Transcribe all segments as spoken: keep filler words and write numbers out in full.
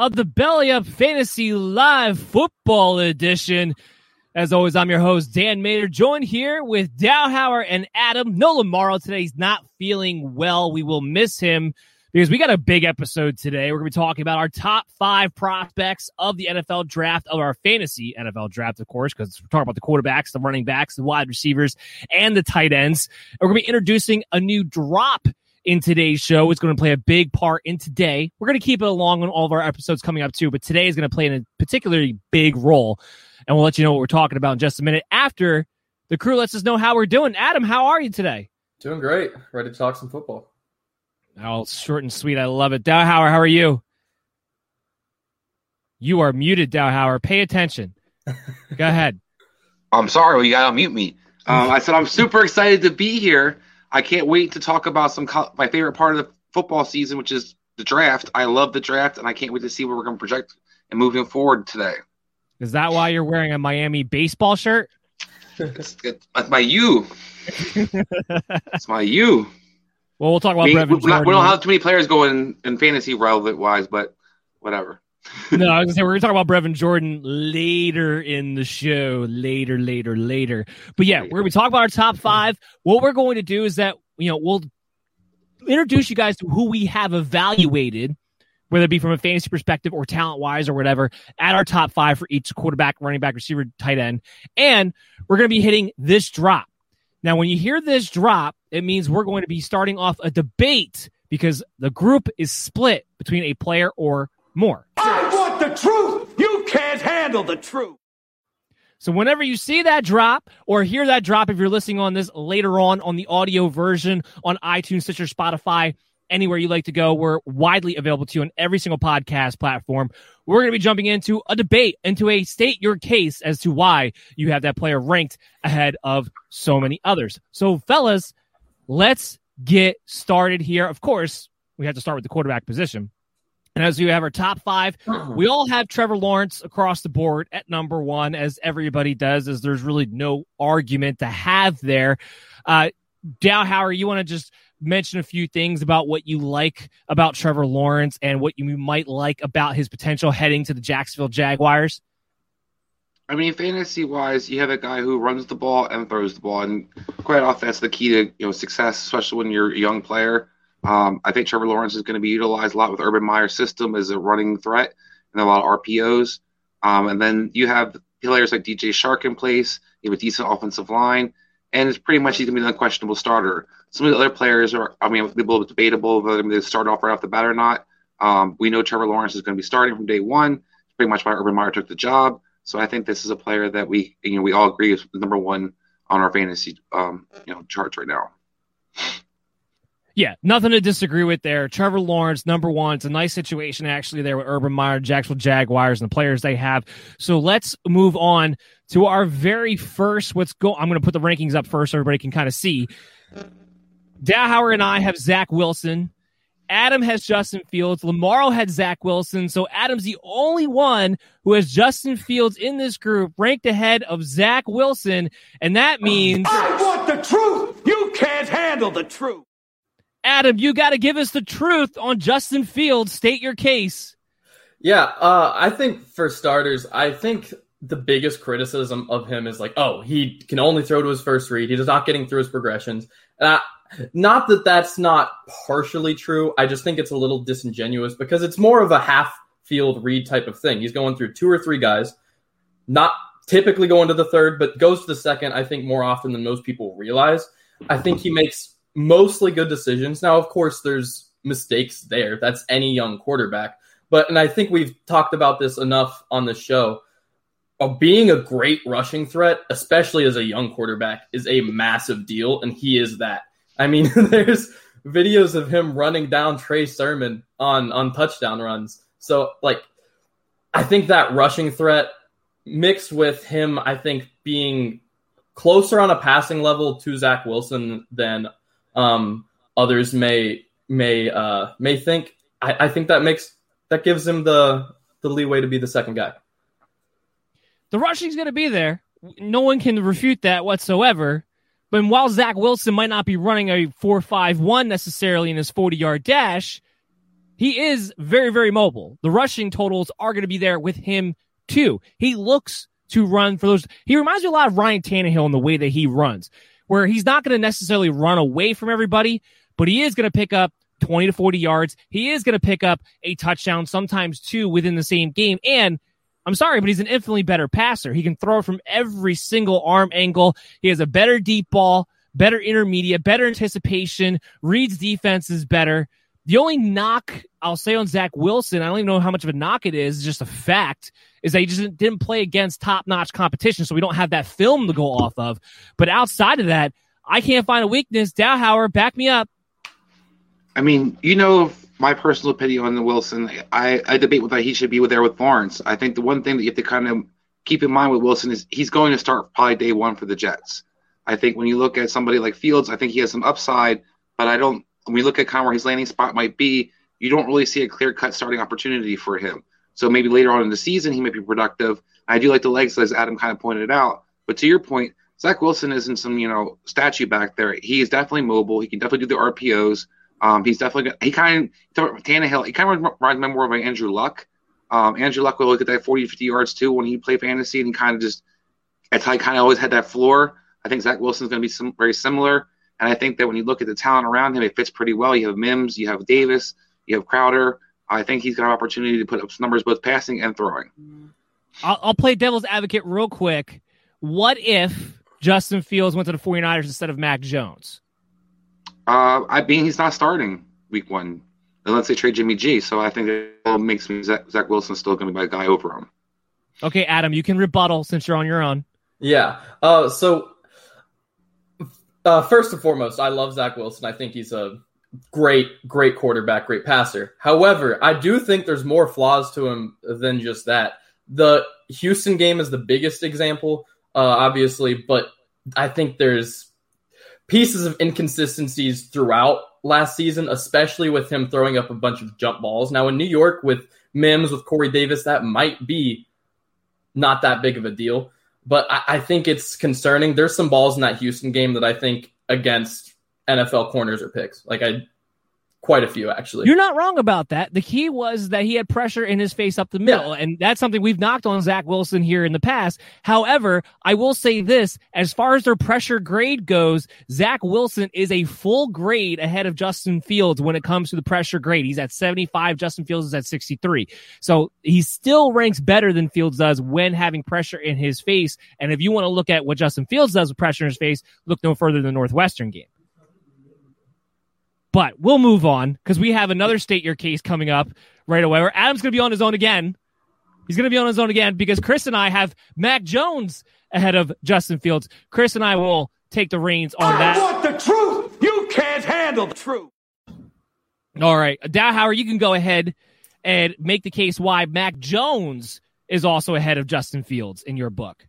Of the Belly Up Fantasy Live Football Edition. As always, I'm your host, Dan Mater, joined here with Dowhauer and Adam. No Lamaro today. He's not feeling well. We will miss him because we got a big episode today. We're going to be talking about our top five prospects of the N F L draft, of our fantasy N F L draft, of course, because we're talking about the quarterbacks, the running backs, the wide receivers, and the tight ends. And we're going to be introducing a new drop in today's show. It's going to play a big part in today. We're going to keep it along on all of our episodes coming up too, but today is going to play a particularly big role, and we'll let you know what we're talking about in just a minute after the crew lets us know how we're doing. Adam, how are you today? Doing great. Ready to talk some football. Oh, short and sweet. I love it. Dowhauer, how are you? You are muted, Dowhauer. Pay attention. Go ahead. I'm sorry. You got to mute me. Um, I said I'm super excited to be here. I can't wait to talk about some co- my favorite part of the football season, which is the draft. I love the draft, and I can't wait to see what we're going to project and moving forward today. Is that why you're wearing a Miami baseball shirt? It's, it's, it's my U. It's my U. Well, we'll talk about we, Brevin Jordan. Not, we don't have too many players going in, in fantasy relevant-wise, but whatever. No, I was going to say, we're going to talk about Brevin Jordan later in the show. Later, later, later. But yeah, we're going to talk about our top five. What we're going to do is that, you know, we'll introduce you guys to who we have evaluated, whether it be from a fantasy perspective or talent-wise or whatever, at our top five for each quarterback, running back, receiver, tight end. And we're going to be hitting this drop. Now, when you hear this drop, it means we're going to be starting off a debate because the group is split between a player or more. I want the truth. You can't handle the truth. So whenever you see that drop or hear that drop, if you're listening on this later on on the audio version on iTunes, Stitcher, Spotify, anywhere you like to go, we're widely available to you on every single podcast platform. We're going to be jumping into a debate, into a state your case as to why you have that player ranked ahead of so many others. So fellas, let's get started here. Of course, we have to start with the quarterback position. And as we have our top five, we all have Trevor Lawrence across the board at number one, as everybody does, as there's really no argument to have there. Uh, Dowhauer, you want to just mention a few things about what you like about Trevor Lawrence and what you might like about his potential heading to the Jacksonville Jaguars? I mean, fantasy-wise, you have a guy who runs the ball and throws the ball, and quite often that's the key to, you know, success, especially when you're a young player. Um, I think Trevor Lawrence is going to be utilized a lot with Urban Meyer's system as a running threat and a lot of R P Os. Um, and then you have players like D J Shark in place. You have a decent offensive line. And it's pretty much he's going to be an unquestionable starter. Some of the other players are, I mean, a little bit debatable whether they start off right off the bat or not. Um, we know Trevor Lawrence is going to be starting from day one. It's pretty much why Urban Meyer took the job. So I think this is a player that we, you know, we all agree is number one on our fantasy, um, you know, charts right now. Yeah, nothing to disagree with there. Trevor Lawrence, number one. It's a nice situation, actually, there with Urban Meyer, Jacksonville Jaguars, and the players they have. So let's move on to our very first. What's go? I'm going to put the rankings up first so everybody can kind of see. Dowhauer and I have Zach Wilson. Adam has Justin Fields. Lamaro had Zach Wilson. So Adam's the only one who has Justin Fields in this group ranked ahead of Zach Wilson. And that means... I want the truth! You can't handle the truth! Adam, you got to give us the truth on Justin Fields. State your case. Yeah, uh, I think for starters, I think the biggest criticism of him is like, oh, he can only throw to his first read. He's not getting through his progressions. And I, not that that's not partially true. I just think it's a little disingenuous because it's more of a half field read type of thing. He's going through two or three guys, not typically going to the third, but goes to the second, I think, more often than most people realize. I think he makes mostly good decisions. Now, of course, there's mistakes there. That's any young quarterback. But, and I think we've talked about this enough on the show, of being a great rushing threat, especially as a young quarterback, is a massive deal, and he is that. I mean, there's videos of him running down Trey Sermon on, on touchdown runs. So, like, I think that rushing threat mixed with him, I think, being closer on a passing level to Zach Wilson than um, others may may uh, may think, I, I think that makes that gives him the the leeway to be the second guy. The rushing's going to be there. No one can refute that whatsoever. But while Zach Wilson might not be running a four five one necessarily in his forty-yard dash, he is very, very mobile. The rushing totals are going to be there with him, too. He looks to run for those. He reminds me a lot of Ryan Tannehill in the way that he runs, where he's not going to necessarily run away from everybody, but he is going to pick up twenty to forty yards. He is going to pick up a touchdown, sometimes two, within the same game. And I'm sorry, but he's an infinitely better passer. He can throw from every single arm angle. He has a better deep ball, better intermediate, better anticipation, reads defenses better. The only knock I'll say on Zach Wilson, I don't even know how much of a knock it is, just a fact, is that he just didn't play against top-notch competition, so we don't have that film to go off of. But outside of that, I can't find a weakness. Dowhauer, back me up. I mean, you know, my personal opinion on the Wilson, I, I debate whether he should be there with Lawrence. I think the one thing that you have to kind of keep in mind with Wilson is he's going to start probably day one for the Jets. I think when you look at somebody like Fields, I think he has some upside, but I don't, when we look at kind of where his landing spot might be, you don't really see a clear-cut starting opportunity for him. So maybe later on in the season, he may be productive. I do like the legs, as Adam kind of pointed out. But to your point, Zach Wilson isn't some, you know, statue back there. He is definitely mobile. He can definitely do the R P Os. Um, he's definitely – he kind of – Tannehill, he kind of reminds me more of Andrew Luck. Um, Andrew Luck will look at that forty to fifty yards too when he played fantasy and kind of just – that's how he kind of always had that floor. I think Zach Wilson's going to be some, very similar. And I think that when you look at the talent around him, it fits pretty well. You have Mims, you have Davis, you have Crowder. I think he's got an opportunity to put up numbers both passing and throwing. I'll, I'll play devil's advocate real quick. What if Justin Fields went to the 49ers instead of Mac Jones? Uh, I mean, he's not starting week one, unless they trade Jimmy G. So I think that makes me Zach, Zach Wilson still going to be my guy over him. Okay, Adam, you can rebuttal since you're on your own. Yeah. Uh, so uh, first and foremost, I love Zach Wilson. I think he's a great, great quarterback, great passer. However, I do think there's more flaws to him than just that. The Houston game is the biggest example, uh, obviously, but I think there's pieces of inconsistencies throughout last season, especially with him throwing up a bunch of jump balls. Now in New York with Mims, with Corey Davis, that might be not that big of a deal, but I, I think it's concerning. There's some balls in that Houston game that I think against N F L corners or picks. Like I, quite a few actually. You're not wrong about that. The key was that he had pressure in his face up the middle, yeah. And that's something we've knocked on Zach Wilson here in the past. However, I will say this, as far as their pressure grade goes, Zach Wilson is a full grade ahead of Justin Fields when it comes to the pressure grade. He's at seventy-five, Justin Fields is at sixty-three. So he still ranks better than Fields does when having pressure in his face. And if you want to look at what Justin Fields does with pressure in his face, look no further than the Northwestern game. But we'll move on because we have another state your case coming up right away where Adam's going to be on his own again. He's going to be on his own again because Chris and I have Mac Jones ahead of Justin Fields. Chris and I will take the reins on that. I want the truth. You can't handle the truth. All right. Dowhauer, you can go ahead and make the case why Mac Jones is also ahead of Justin Fields in your book.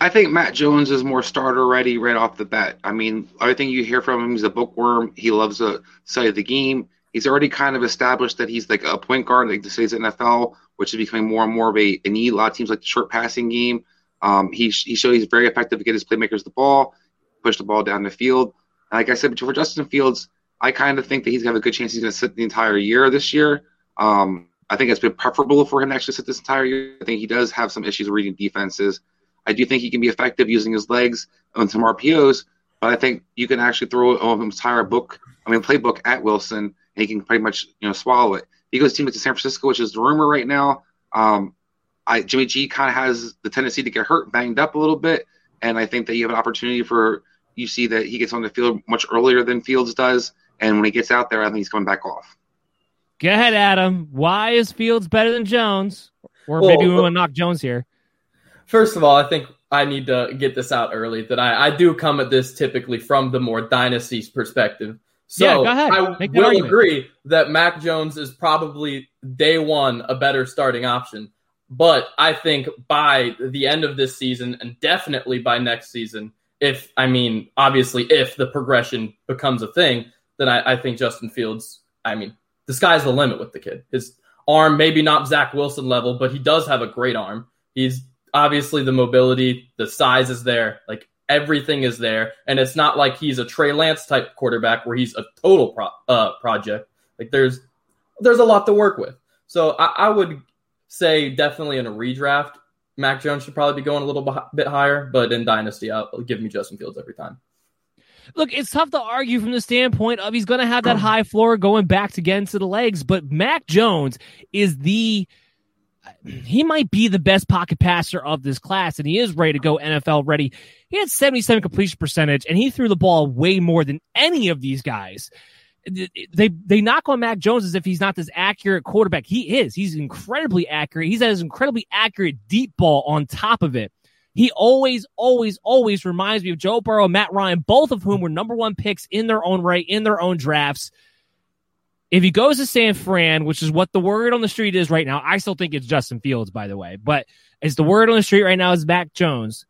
I think Matt Jones is more starter-ready right off the bat. I mean, everything you hear from him, he's a bookworm. He loves the side of the game. He's already kind of established that he's like a point guard, like the state's N F L, which is becoming more and more of a, a need. A lot of teams like the short passing game. Um, he, he showed he's very effective to get his playmakers the ball, push the ball down the field. And like I said, for Justin Fields, I kind of think that he's going to have a good chance he's going to sit the entire year this year. Um, I think it's been preferable for him to actually sit this entire year. I think he does have some issues reading defenses. I do think he can be effective using his legs on some R P Os, but I think you can actually throw an entire book, I mean, playbook at Wilson, and he can pretty much, you know, swallow it. He goes to San Francisco, which is the rumor right now. Um, I, Jimmy G kind of has the tendency to get hurt, banged up a little bit, and I think that you have an opportunity for you see that he gets on the field much earlier than Fields does, and when he gets out there, I think he's coming back off. Go ahead, Adam. Why is Fields better than Jones? Or well, maybe we want to knock Jones here. First of all, I think I need to get this out early that I, I do come at this typically from the more dynasty's perspective. So yeah, go ahead. I Make will that agree that Mac Jones is probably day one a better starting option. But I think by the end of this season and definitely by next season, if I mean, obviously, if the progression becomes a thing, then I, I think Justin Fields, I mean, the sky's the limit with the kid. His arm, maybe not Zach Wilson level, but he does have a great arm. He's obviously the mobility, the size is there. Like, everything is there. And it's not like he's a Trey Lance type quarterback where he's a total pro- uh, project. Like, there's there's a lot to work with. So I, I would say definitely in a redraft, Mac Jones should probably be going a little bit, bit higher. But in Dynasty, I'll, I'll give me Justin Fields every time. Look, it's tough to argue from the standpoint of he's going to have that high floor going back again to the legs, but Mac Jones is the – he might be the best pocket passer of this class, and he is ready to go N F L ready. He had seventy-seven completion percentage, and he threw the ball way more than any of these guys. They they knock on Mac Jones as if he's not this accurate quarterback. He is. He's incredibly accurate. He's at his incredibly accurate deep ball on top of it. He always, always, always reminds me of Joe Burrow and Matt Ryan, both of whom were number one picks in their own right, in their own drafts. If he goes to San Fran, which is what the word on the street is right now, I still think it's Justin Fields, by the way, but as the word on the street right now is Mac Jones,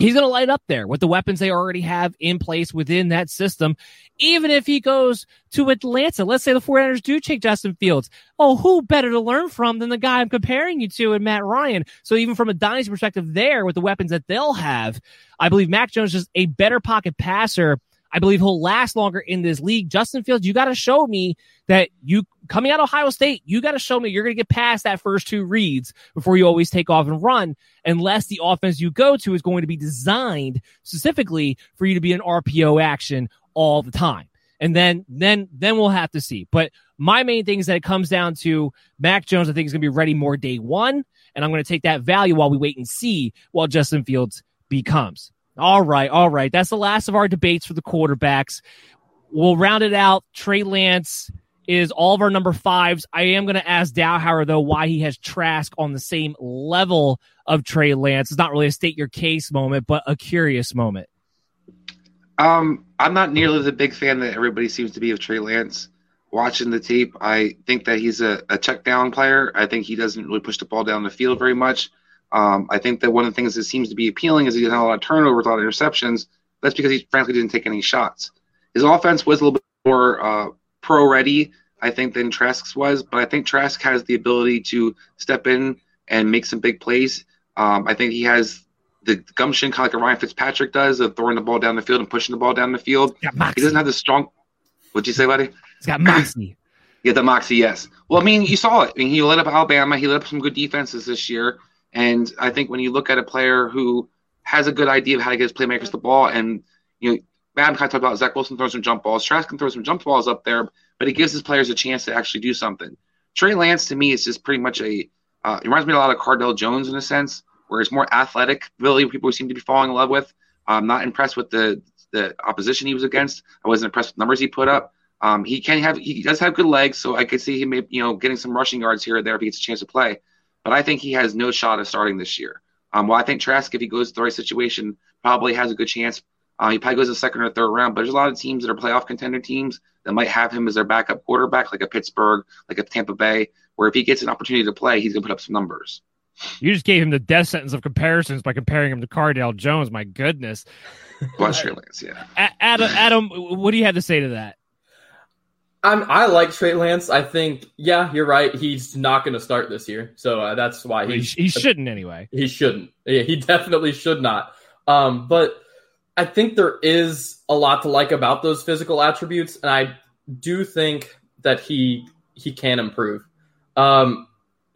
he's going to light up there with the weapons they already have in place within that system. Even if he goes to Atlanta, let's say the 49ers do take Justin Fields. Oh, who better to learn from than the guy I'm comparing you to and Matt Ryan? So even from a dynasty perspective there with the weapons that they'll have, I believe Mac Jones is a better pocket passer. I believe he'll last longer in this league. Justin Fields, you got to show me that you coming out of Ohio State, you got to show me you're going to get past that first two reads before you always take off and run, unless the offense you go to is going to be designed specifically for you to be an R P O action all the time. And then, then, then we'll have to see. But my main thing is that it comes down to Mac Jones. I think is going to be ready more day one, and I'm going to take that value while we wait and see what Justin Fields becomes. All right, all right. That's the last of our debates for the quarterbacks. We'll round it out. Trey Lance is all of our number fives. I am going to ask Dowhauer, though, why he has Trask on the same level of Trey Lance. It's not really a state-your-case moment, but a curious moment. Um, I'm not nearly the big fan that everybody seems to be of Trey Lance. Watching the tape, I think that he's a, a check-down player. I think he doesn't really push the ball down the field very much. Um, I think that one of the things that seems to be appealing is he doesn't have a lot of turnovers, a lot of interceptions. That's because he frankly didn't take any shots. His offense was a little bit more uh, pro-ready, I think, than Trask's was, but I think Trask has the ability to step in and make some big plays. Um, I think he has the gumption, kind of like Ryan Fitzpatrick does, of throwing the ball down the field and pushing the ball down the field. He doesn't have the strong – what'd you say, buddy? He's got moxie. Yeah, the moxie, yes. Well, I mean, you saw it. I mean, he led up Alabama. He led up some good defenses this year. And I think when you look at a player who has a good idea of how to get his playmakers the ball, and, you know, Madden kind of talked about Zach Wilson throwing some jump balls. Trask can throw some jump balls up there, but it gives his players a chance to actually do something. Trey Lance, to me, is just pretty much a uh, – it reminds me a lot of Cardell Jones in a sense, where it's more athletic, really, people who seem to be falling in love with. I'm not impressed with the the opposition he was against. I wasn't impressed with the numbers he put up. Um, he can have – he does have good legs, so I could see him, maybe, you know, getting some rushing yards here or there if he gets a chance to play. But I think he has no shot of starting this year. Um, well, I think Trask, if he goes to the right situation, probably has a good chance. Uh, he probably goes to the second or third round. But there's a lot of teams that are playoff contender teams that might have him as their backup quarterback, like a Pittsburgh, like a Tampa Bay, where if he gets an opportunity to play, he's going to put up some numbers. You just gave him the death sentence of comparisons by comparing him to Cardell Jones. My goodness. Bless your Lance, yeah. Adam, Adam, what do you have to say to that? I'm, I like Trey Lance. I think, yeah, you're right. He's not going to start this year. So uh, that's why he, he shouldn't anyway. He shouldn't. He definitely should not. Um, but I think there is a lot to like about those physical attributes. And I do think that he, he can improve. Um,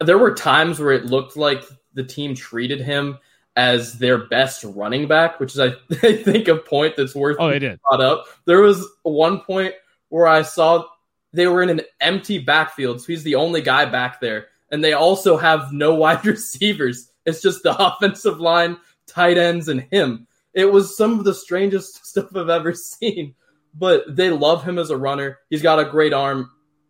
there were times where it looked like the team treated him as their best running back, which is, I, I think, a point that's worth oh, being brought up. There was one point where I saw they were in an empty backfield, so he's the only guy back there. And they also have no wide receivers. It's just the offensive line, tight ends, and him. It was some of the strangest stuff I've ever seen. But they love him as a runner. He's got a great arm.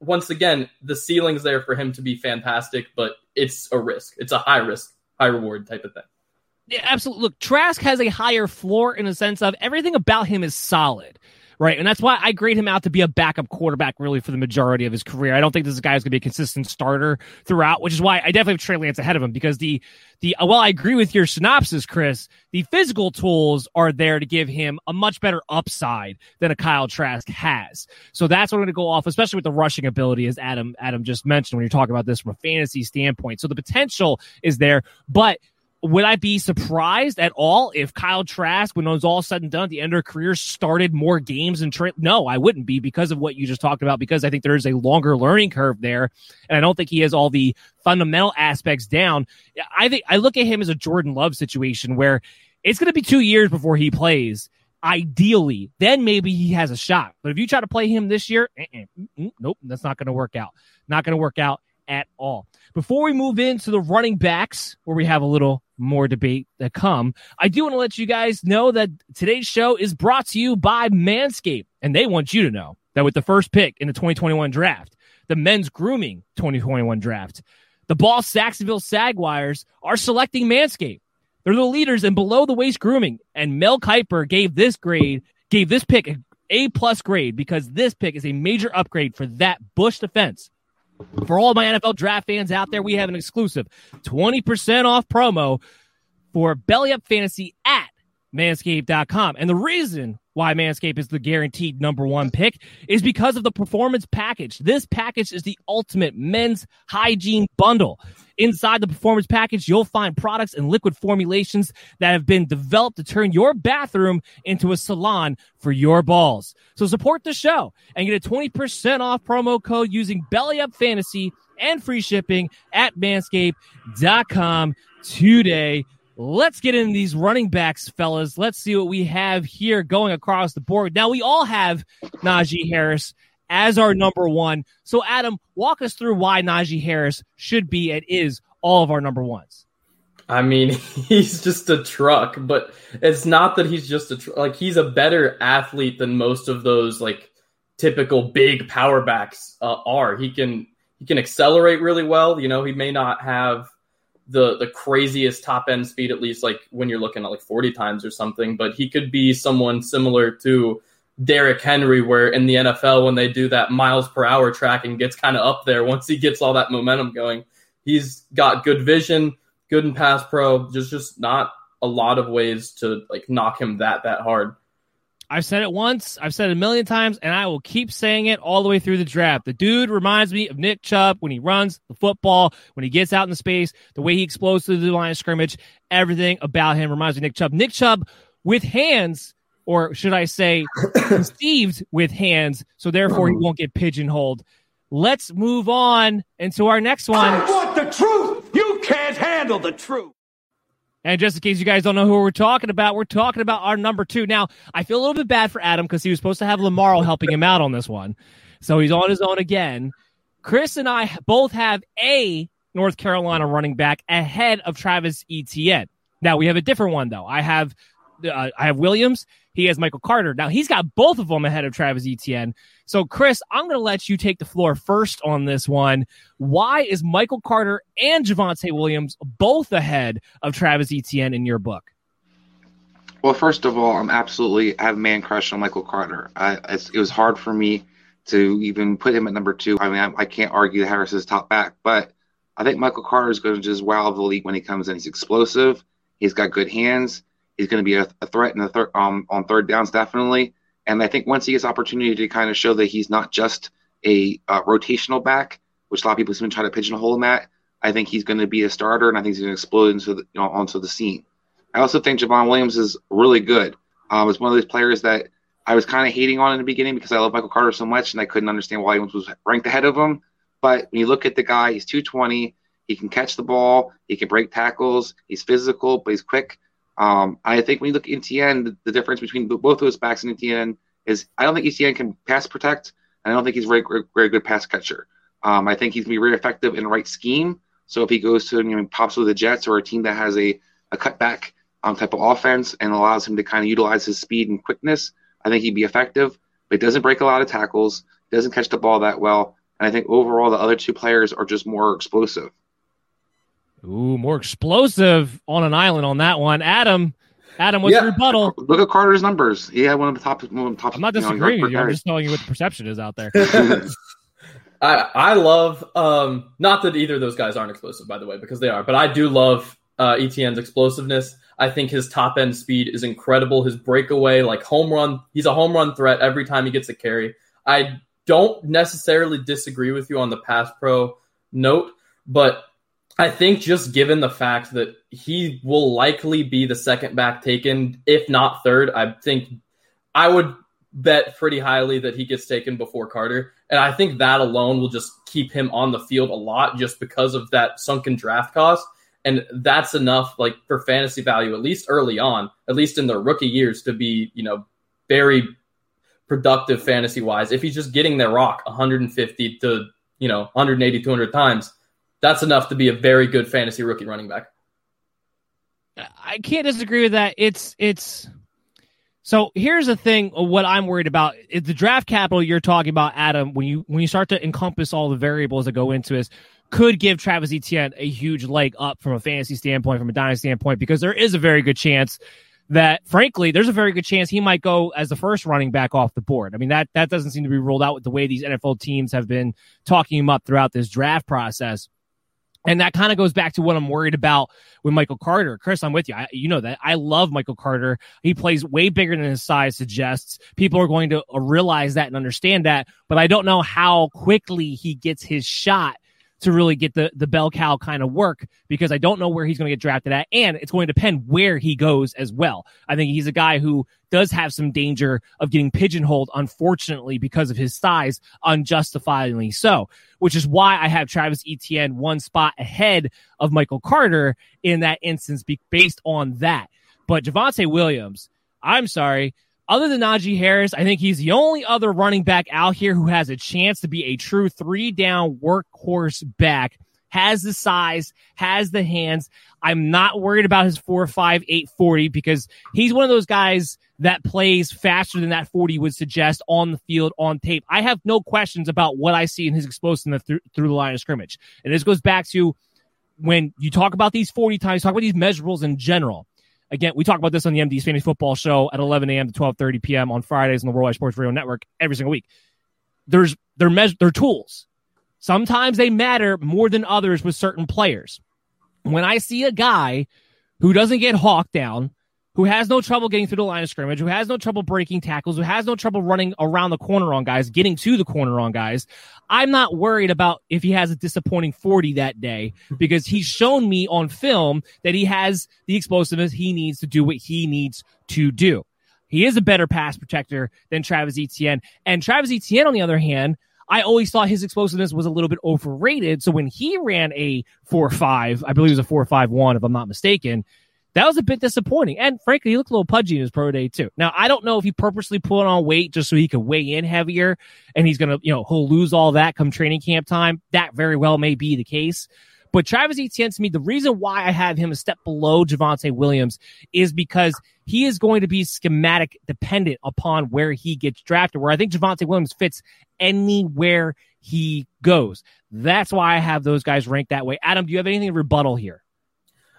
Once again, the ceiling's there for him to be fantastic, but it's a risk. It's a high risk, high reward type of thing. Yeah, absolutely. Look, Trask has a higher floor in a sense of everything about him is solid, right? And that's why I grade him out to be a backup quarterback really for the majority of his career. I don't think this guy is going to be a consistent starter throughout, which is why I definitely have Trey Lance ahead of him, because the, the well, I agree with your synopsis, Chris. The physical tools are there to give him a much better upside than a Kyle Trask has. So that's what I'm going to go off, especially with the rushing ability, as Adam, Adam just mentioned, when you're talking about this from a fantasy standpoint. So the potential is there, but would I be surprised at all if Kyle Trask, when it was all said and done at the end of her career, started more games than Trey? No, I wouldn't be, because of what you just talked about, because I think there is a longer learning curve there, and I don't think he has all the fundamental aspects down. I think I look at him as a Jordan Love situation where it's going to be two years before he plays. Ideally, then maybe he has a shot. But if you try to play him this year, uh-uh, nope, that's not going to work out. Not going to work out at all. Before we move into the running backs, where we have a little more debate to come, I do want to let you guys know that today's show is brought to you by Manscaped, and they want you to know that with the first pick in the twenty twenty-one draft, the men's grooming twenty twenty-one draft, the Ball Saxonville Saguars are selecting Manscaped. They're the leaders in below-the-waist grooming, and Mel Kiper gave this grade, gave this pick an A-plus grade, because this pick is a major upgrade for that Bush defense. For all my N F L draft fans out there, we have an exclusive twenty percent off promo for Belly Up Fantasy at manscaped dot com. And the reason why Manscaped is the guaranteed number one pick is because of the performance package. This package is the ultimate men's hygiene bundle. Inside the performance package, you'll find products and liquid formulations that have been developed to turn your bathroom into a salon for your balls. So support the show and get a twenty percent off promo code using BellyUpFantasy and free shipping at manscaped dot com today. Let's get into these running backs, fellas. Let's see what we have here going across the board. Now, we all have Najee Harris as our number one. So, Adam, walk us through why Najee Harris should be and is all of our number ones. I mean, he's just a truck, but it's not that he's just a truck. Like, he's a better athlete than most of those, like, typical big power backs uh, are. He can he can accelerate really well. You know, he may not have the the craziest top end speed, at least like when you're looking at like forty times or something, but he could be someone similar to Derrick Henry, where in the N F L, when they do that miles per hour tracking, gets kind of up there. Once he gets all that momentum going, he's got good vision, good in pass pro. There's just not a lot of ways to like knock him that, that hard. I've said it once, I've said it a million times, and I will keep saying it all the way through the draft. The dude reminds me of Nick Chubb when he runs the football, when he gets out in the space, the way he explodes through the line of scrimmage, everything about him reminds me of Nick Chubb. Nick Chubb with hands, or should I say conceived with hands, so therefore he won't get pigeonholed. Let's move on into our next one. I want the truth! You can't handle the truth! And just in case you guys don't know who we're talking about, we're talking about our number two. Now, I feel a little bit bad for Adam because he was supposed to have Lamar helping him out on this one. So he's on his own again. Chris and I both have a North Carolina running back ahead of Travis Etienne. Now, we have a different one, though. I have uh, I have Williams. He has Michael Carter. Now, he's got both of them ahead of Travis Etienne. So, Chris, I'm going to let you take the floor first on this one. Why is Michael Carter and Javonte Williams both ahead of Travis Etienne in your book? Well, first of all, I'm absolutely I have a man crush on Michael Carter. I, it's, it was hard for me to even put him at number two. I mean, I, I can't argue Harris is top back, but I think Michael Carter is going to just wow the league when he comes in. He's explosive. He's got good hands. He's going to be a, a threat in the thir- um, on third downs, definitely. And I think once he gets opportunity to kind of show that he's not just a uh, rotational back, which a lot of people have been trying to pigeonhole him at, I think he's going to be a starter, and I think he's going to explode into the, you know, onto the scene. I also think Javonte Williams is really good. Um, it's one of those players that I was kind of hating on in the beginning because I love Michael Carter so much, and I couldn't understand why Williams was ranked ahead of him. But when you look at the guy, he's two twenty. He can catch the ball. He can break tackles. He's physical, but he's quick. Um, I think when you look at Etienne, the, the difference between both those backs and Etienne is I don't think Etienne can pass protect, and I don't think he's a very, very, very good pass catcher. Um, I think he's going to be very effective in the right scheme. So if he goes to, you know, pops with the Jets or a team that has a, a cutback um, type of offense and allows him to kind of utilize his speed and quickness, I think he'd be effective. But he doesn't break a lot of tackles, doesn't catch the ball that well. And I think overall the other two players are just more explosive. Ooh, more explosive on an island on that one. Adam, Adam, what's yeah. your rebuttal? Look at Carter's numbers. He had one of the top. One of the top I'm not disagreeing know, with you. I'm just telling you what the perception is out there. I, I love, um, not that either of those guys aren't explosive, by the way, because they are, but I do love uh, Etienne's explosiveness. I think his top-end speed is incredible. His breakaway, like home run, he's a home run threat every time he gets a carry. I don't necessarily disagree with you on the pass pro note, but I think just given the fact that he will likely be the second back taken, if not third, I think I would bet pretty highly that he gets taken before Carter. And I think that alone will just keep him on the field a lot just because of that sunken draft cost. And that's enough, like, for fantasy value, at least early on, at least in their rookie years, to be, you know, very productive fantasy wise. If he's just getting their rock one hundred fifty to, you know, one hundred eighty, two hundred times, that's enough to be a very good fantasy rookie running back. I can't disagree with that. It's, it's, so here's the thing, what I'm worried about is the draft capital you're talking about, Adam, when you when you start to encompass all the variables that go into this, could give Travis Etienne a huge leg up from a fantasy standpoint, from a dynasty standpoint, because there is a very good chance that, frankly, there's a very good chance he might go as the first running back off the board. I mean, that, that doesn't seem to be ruled out with the way these N F L teams have been talking him up throughout this draft process. And that kind of goes back to what I'm worried about with Michael Carter. Chris, I'm with you. I, you know that. I love Michael Carter. He plays way bigger than his size suggests. People are going to realize that and understand that, but I don't know how quickly he gets his shot to really get the, the bell cow kind of work, because I don't know where he's going to get drafted at, and it's going to depend where he goes as well. I think he's a guy who does have some danger of getting pigeonholed, unfortunately, because of his size, unjustifiably so, which is why I have Travis Etienne one spot ahead of Michael Carter in that instance be- based on that. But Javonte Williams, I'm sorry, other than Najee Harris, I think he's the only other running back out here who has a chance to be a true three-down workhorse back, has the size, has the hands. I'm not worried about his four five, eight forty, because he's one of those guys that plays faster than that forty would suggest on the field, on tape. I have no questions about what I see in his explosiveness through, through the line of scrimmage. And this goes back to when you talk about these forty times, talk about these measurables in general. Again, we talk about this on the M D's Fantasy Football Show at eleven a.m. to twelve thirty p.m. on Fridays on the Worldwide Sports Radio Network every single week. There's they're, measure, they're tools. Sometimes they matter more than others with certain players. When I see a guy who doesn't get hawked down, who has no trouble getting through the line of scrimmage, who has no trouble breaking tackles, who has no trouble running around the corner on guys, getting to the corner on guys, I'm not worried about if he has a disappointing forty that day, because he's shown me on film that he has the explosiveness he needs to do what he needs to do. He is a better pass protector than Travis Etienne. And Travis Etienne, on the other hand, I always thought his explosiveness was a little bit overrated. So when he ran a four five, I believe it was a four five one, if I'm not mistaken, that was a bit disappointing. And frankly, he looked a little pudgy in his pro day too. Now, I don't know if he purposely put on weight just so he could weigh in heavier and he's going to, you know, he'll lose all that come training camp time. That very well may be the case. But Travis Etienne, to me, the reason why I have him a step below Javonte Williams is because he is going to be schematic dependent upon where he gets drafted, where I think Javonte Williams fits anywhere he goes. That's why I have those guys ranked that way. Adam, do you have anything to rebuttal here?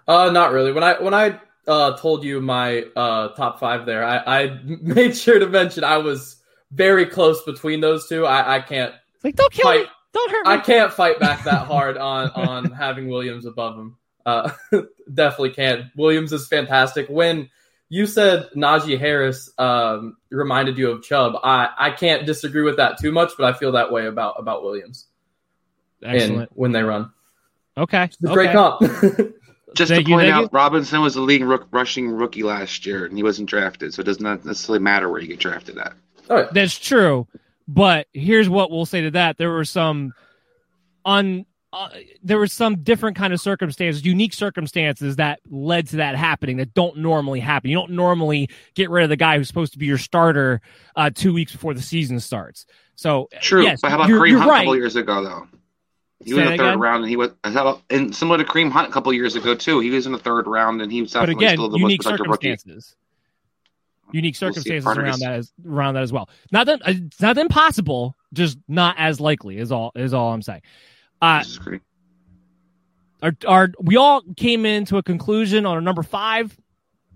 Uh, not really. When I when I uh, told you my uh, top five there, I, I made sure to mention I was very close between those two. I, I can't like don't kill fight. me, don't hurt me. I can't fight back that hard on on having Williams above him. Uh, definitely can't. Williams is fantastic. When you said Najee Harris um, reminded you of Chubb, I, I can't disagree with that too much, but I feel that way about about Williams. Excellent. And when they run. Okay. It's a great comp. Just thank to point you, out, you. Robinson was the leading rook, rushing rookie last year, and he wasn't drafted, so it does not necessarily matter where you get drafted at. All right. That's true, but here's what we'll say to that: there were some on, uh, there were some different kind of circumstances, unique circumstances that led to that happening that don't normally happen. You don't normally get rid of the guy who's supposed to be your starter uh, two weeks before the season starts. So true, yes, but how about Kareem Hunt right. a couple years ago, though? He was in the third again? round, and he was and similar to Kareem Hunt a couple years ago too. He was in the third round, and he was definitely again, still the most productive rookie. Unique circumstances we'll around that as around that as well. Not that it's not impossible, just not as likely is all is all I'm saying. Uh, this is great. Our, our we all came into a conclusion on our number five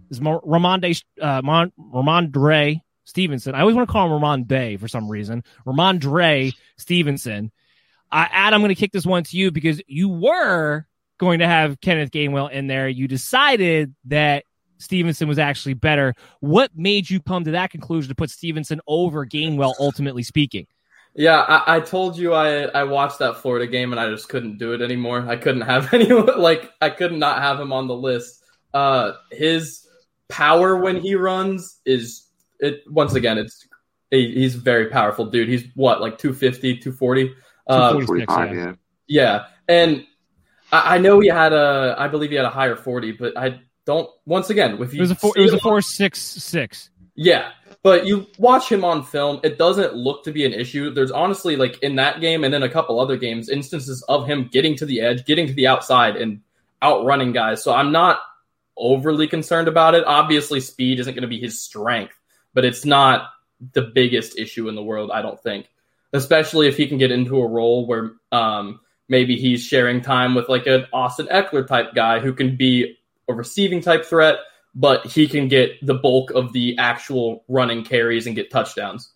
is Ramondre uh, Ramondre Stevenson. I always want to call him Ramondre for some reason. Ramondre Stevenson. Uh, Adam, I'm going to kick this one to you because you were going to have Kenneth Gainwell in there. You decided that Stevenson was actually better. What made you come to that conclusion to put Stevenson over Gainwell, ultimately speaking? Yeah, I, I told you I, I watched that Florida game and I just couldn't do it anymore. I couldn't have any, like, I could not have him on the list. Uh, his power when he runs is, it once again, it's he, he's a very powerful dude. He's what, like two fifty, two forty? Uh, yeah. yeah, and I, I know he had a, I believe he had a higher forty, but I don't. Once again, if you it was a four, it was a four six six. Yeah, but you watch him on film; it doesn't look to be an issue. There's honestly, like in that game, and then a couple other games, instances of him getting to the edge, getting to the outside, and outrunning guys. So I'm not overly concerned about it. Obviously, speed isn't going to be his strength, but it's not the biggest issue in the world, I don't think. Especially if he can get into a role where um, maybe he's sharing time with like an Austin Eckler type guy who can be a receiving type threat, but he can get the bulk of the actual running carries and get touchdowns.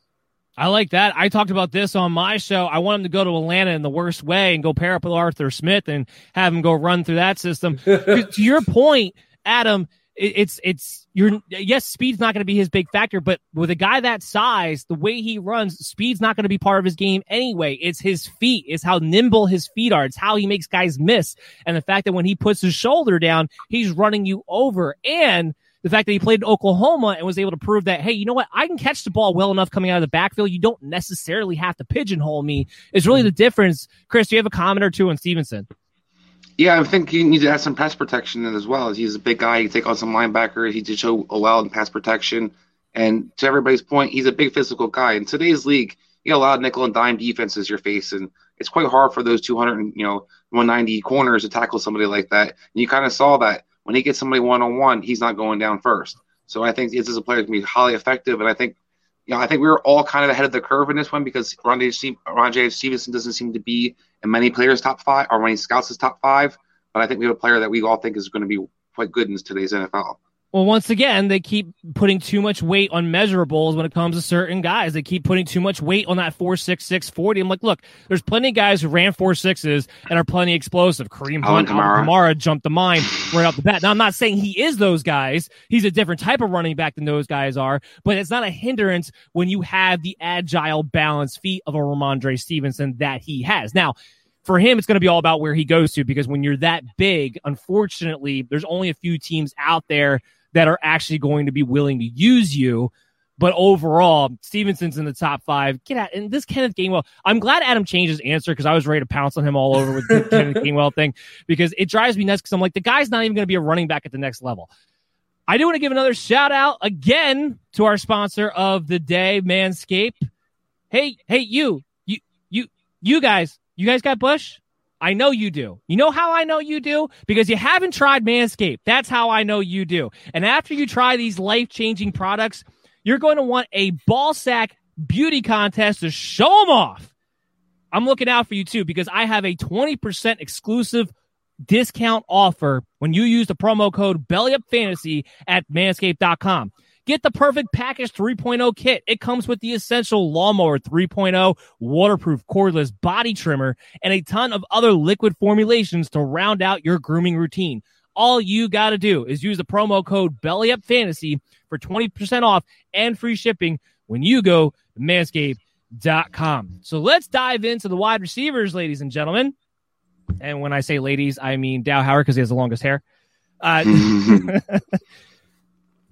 I like that. I talked about this on my show. I want him to go to Atlanta in the worst way and go pair up with Arthur Smith and have him go run through that system. To your point, Adam, It's it's you're yes, speed's not going to be his big factor, but with a guy that size, the way he runs, speed's not going to be part of his game anyway. It's his feet, it's how nimble his feet are, it's how he makes guys miss, and the fact that when he puts his shoulder down, he's running you over, and the fact that he played in Oklahoma and was able to prove that, hey, you know what? I can catch the ball well enough coming out of the backfield. You don't necessarily have to pigeonhole me. It's really the difference. Chris, do you have a comment or two on Stevenson? Yeah, I think you need to have some pass protection in it as well. He's a big guy. He can take on some linebackers. He did show a wild in pass protection. And to everybody's point, he's a big physical guy. In today's league, you know, a lot of nickel and dime defenses you're facing. It's quite hard for those two hundred, you know, one ninety corners to tackle somebody like that. And you kind of saw that when he gets somebody one-on-one, he's not going down first. So I think this is a player that can be highly effective. And I think, you know, I think we were all kind of ahead of the curve in this one because Rondale Stevenson doesn't seem to be in many players' top five or many scouts' top five, but I think we have a player that we all think is going to be quite good in today's N F L. Well, once again, they keep putting too much weight on measurables when it comes to certain guys. They keep putting too much weight on that four six, six forty. I'm like, look, there's plenty of guys who ran four sixes and are plenty explosive. Kareem Hunt, Kamara. Kamara jumped the mine right off the bat. Now, I'm not saying he is those guys. He's a different type of running back than those guys are, but it's not a hindrance when you have the agile, balanced feet of a Ramondre Stevenson that he has. Now, for him, it's going to be all about where he goes to, because when you're that big, unfortunately, there's only a few teams out there that are actually going to be willing to use you. But overall, Stevenson's in the top five. Get out. And this Kenneth Gainwell, I'm glad Adam changed his answer because I was ready to pounce on him all over with the Kenneth Gainwell thing, because it drives me nuts because I'm like, the guy's not even going to be a running back at the next level. I do want to give another shout out again to our sponsor of the day, Manscaped. Hey, hey, you, you, you, you guys, you guys got Bush? I know you do. You know how I know you do? Because you haven't tried Manscaped. That's how I know you do. And after you try these life-changing products, you're going to want a ball sack beauty contest to show them off. I'm looking out for you, too, because I have a twenty percent exclusive discount offer when you use the promo code Belly Up Fantasy at manscaped dot com. Get the perfect package three point oh kit. It comes with the essential lawnmower three point oh, waterproof cordless body trimmer, and a ton of other liquid formulations to round out your grooming routine. All you got to do is use the promo code BellyUpFantasy for twenty percent off and free shipping when you go to manscaped dot com. So let's dive into the wide receivers, ladies and gentlemen. And when I say ladies, I mean Dow Howard because he has the longest hair. Uh,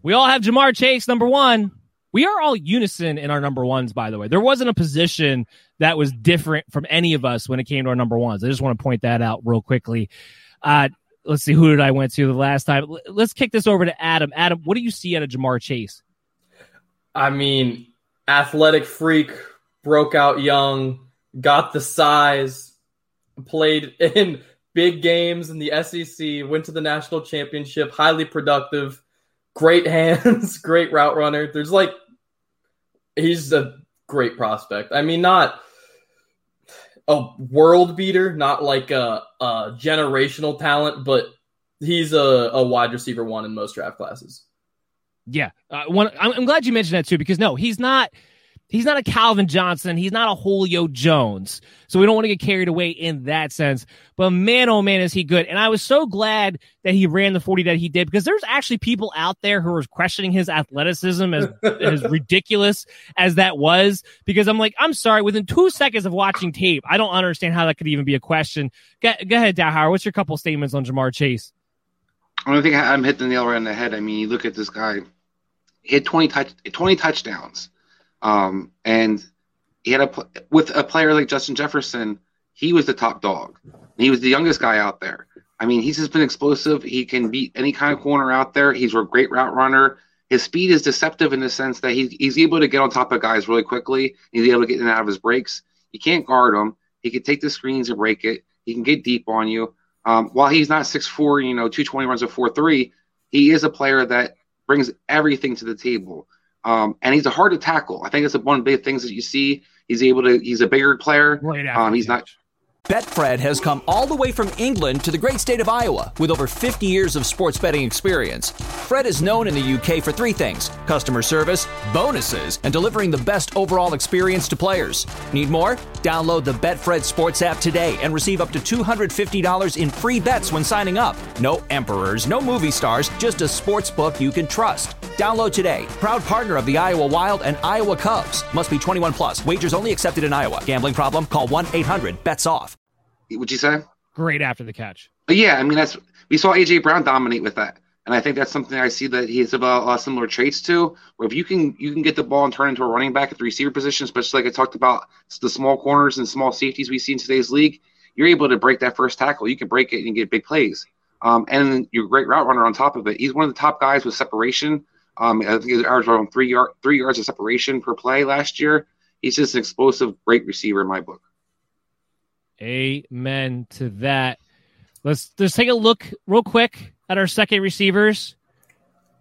we all have Ja'Marr Chase, number one. We are all unison in our number ones, by the way. There wasn't a position that was different from any of us when it came to our number ones. I just want to point that out real quickly. Uh, let's see, who did I went to the last time? L- let's kick this over to Adam. Adam, what do you see out of Ja'Marr Chase? I mean, athletic freak, broke out young, got the size, played in big games in the S E C, went to the national championship, highly productive, great hands, great route runner. There's like, he's a great prospect. I mean, not a world beater, not like a, a generational talent, but he's a, a wide receiver one in most draft classes. Yeah. Uh, one, I'm, I'm glad you mentioned that too, because no, he's not, he's not a Calvin Johnson. He's not a Julio Jones. So we don't want to get carried away in that sense, but man, oh man, is he good. And I was so glad that he ran the forty that he did, because there's actually people out there who are questioning his athleticism as, as ridiculous as that was, because I'm like, I'm sorry, within two seconds of watching tape, I don't understand how that could even be a question. Go, go ahead, Dowhauer. What's your couple statements on Ja'Marr Chase? I don't think I'm hitting the nail right on the head. I mean, you look at this guy, he had twenty, touch, twenty touchdowns. Um, and he had a, with a player like Justin Jefferson, he was the top dog. He was the youngest guy out there. I mean, he's just been explosive. He can beat any kind of corner out there. He's a great route runner. His speed is deceptive in the sense that he's, he's able to get on top of guys really quickly. He's able to get in and out of his breaks. You can't guard him. He can take the screens and break it. He can get deep on you. Um, while he's not six foot four, you know, two twenty runs a four three, he is a player that brings everything to the table. Um, and he's a hard to tackle. I think that's one of the big things that you see. He's able to, he's a bigger player. Right um, he's not. Betfred has come all the way from England to the great state of Iowa with over fifty years of sports betting experience. Fred is known in the U K for three things: customer service, bonuses, and delivering the best overall experience to players. Need more? Download the Betfred Sports app today and receive up to two hundred fifty dollars in free bets when signing up. No emperors, no movie stars, just a sports book you can trust. Download today. Proud partner of the Iowa Wild and Iowa Cubs. Must be twenty-one plus. Wagers only accepted in Iowa. Gambling problem? Call one eight hundred bets off. Would you say? Great after the catch. But yeah, I mean, that's we saw A J. Brown dominate with that. And I think that's something I see that he's about uh, similar traits to, where if you can you can get the ball and turn into a running back at the receiver position, especially like I talked about the small corners and small safeties we see in today's league, you're able to break that first tackle. You can break it and get big plays. Um, and you're a great route runner on top of it. He's one of the top guys with separation. Um, I think he averaged around three, yard, three yards of separation per play last year. He's just an explosive, great receiver in my book. Amen to that. Let's let's take a look real quick at our second receivers.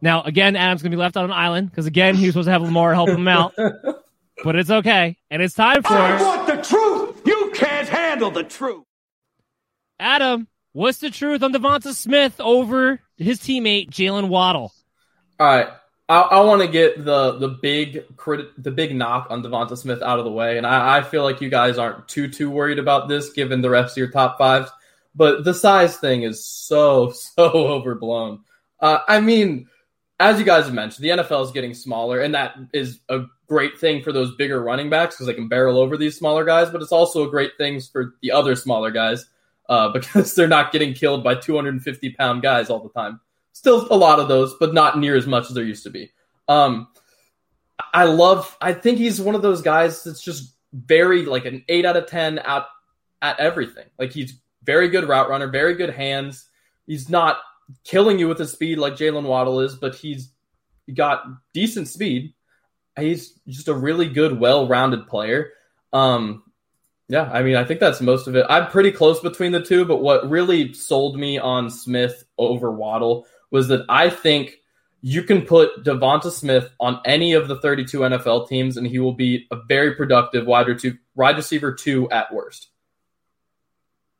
Now, again, Adam's going to be left on an island because, again, he was supposed to have Lamar help him out. But it's okay. And it's time for... I want the truth! You can't handle the truth! Adam, what's the truth on Devonta Smith over his teammate, Jalen Waddle? All right, I, I want to get the the big crit, the big knock on Devonta Smith out of the way, and I, I feel like you guys aren't too too worried about this, given the rest of your top fives. But the size thing is so so overblown. Uh, I mean, as you guys have mentioned, the N F L is getting smaller, and that is a great thing for those bigger running backs because they can barrel over these smaller guys. But it's also a great thing for the other smaller guys uh, because they're not getting killed by two hundred fifty pound guys all the time. Still a lot of those, but not near as much as there used to be. Um, I love, I think he's one of those guys that's just very like an eight out of ten out at everything. Like he's very good route runner, very good hands. He's not killing you with his speed like Jalen Waddle is, but he's got decent speed. He's just a really good, well-rounded player. Um, yeah, I mean, I think that's most of it. I'm pretty close between the two, but what really sold me on Smith over Waddle was that I think you can put Devonta Smith on any of the thirty-two N F L teams, and he will be a very productive wide receiver two at worst.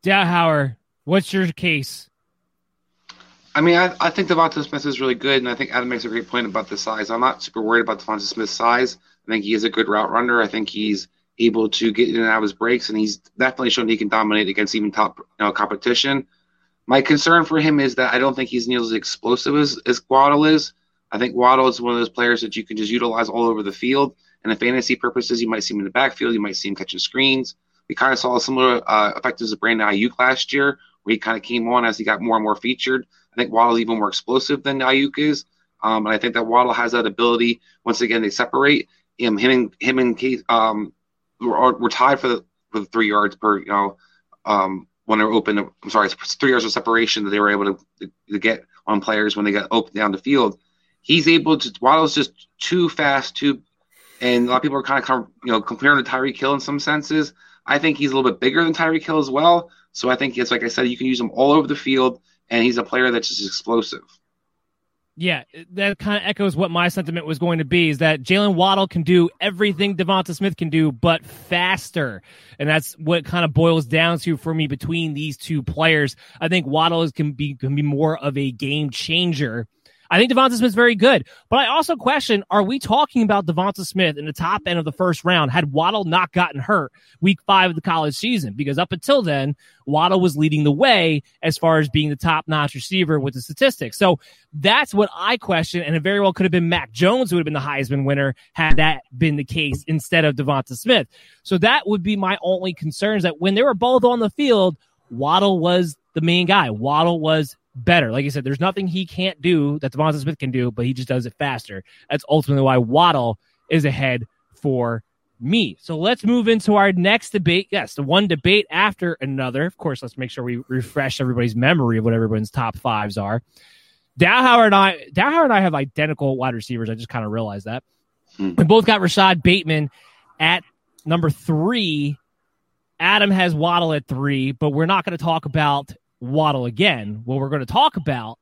Dowhauer, what's your case? I mean, I, I think Devonta Smith is really good, and I think Adam makes a great point about the size. I'm not super worried about Devonta Smith's size. I think he is a good route runner. I think he's able to get in and out of his breaks, and he's definitely shown he can dominate against even top you know, competition. My concern for him is that I don't think he's nearly as explosive as, as Waddle is. I think Waddle is one of those players that you can just utilize all over the field. And in fantasy purposes, you might see him in the backfield. You might see him catching screens. We kind of saw a similar uh, effect as Brandon Ayuk last year, where he kind of came on as he got more and more featured. I think Waddle's even more explosive than Ayuk is. Um, and I think that Waddle has that ability. Once again, they separate. Him, him and him and Keith um, were, were tied for the, for the three yards per, you know, um, when they were open. I'm sorry, it's three yards of separation that they were able to, to get on players when they got open down the field. He's able to, Waddle's just too fast, too, and a lot of people are kind of, you know, comparing to Tyreek Hill in some senses. I think he's a little bit bigger than Tyreek Hill as well. So I think it's like I said, you can use him all over the field, and he's a player that's just explosive. Yeah, that kind of echoes what my sentiment was going to be, is that Jalen Waddle can do everything Devonta Smith can do, but faster. And that's what kind of boils down to for me between these two players. I think Waddle is, can be can be more of a game changer. I think Devonta Smith's very good, but I also question, are we talking about Devonta Smith in the top end of the first round had Waddle not gotten hurt week five of the college season? Because up until then, Waddle was leading the way as far as being the top-notch receiver with the statistics. So that's what I question, and it very well could have been Mac Jones who would have been the Heisman winner had that been the case instead of Devonta Smith. So that would be my only concerns, that when they were both on the field, Waddle was the main guy. Waddle was better. Like you said, there's nothing he can't do that Devonta Smith can do, but he just does it faster. That's ultimately why Waddle is ahead for me. So let's move into our next debate. Yes, the one debate after another. Of course, let's make sure we refresh everybody's memory of what everyone's top fives are. Dow Howard and I, Dow Howard and I have identical wide receivers. I just kind of realized that. Hmm. We both got Rashad Bateman at number three. Adam has Waddle at three, but we're not going to talk about Waddle again. What we're going to talk about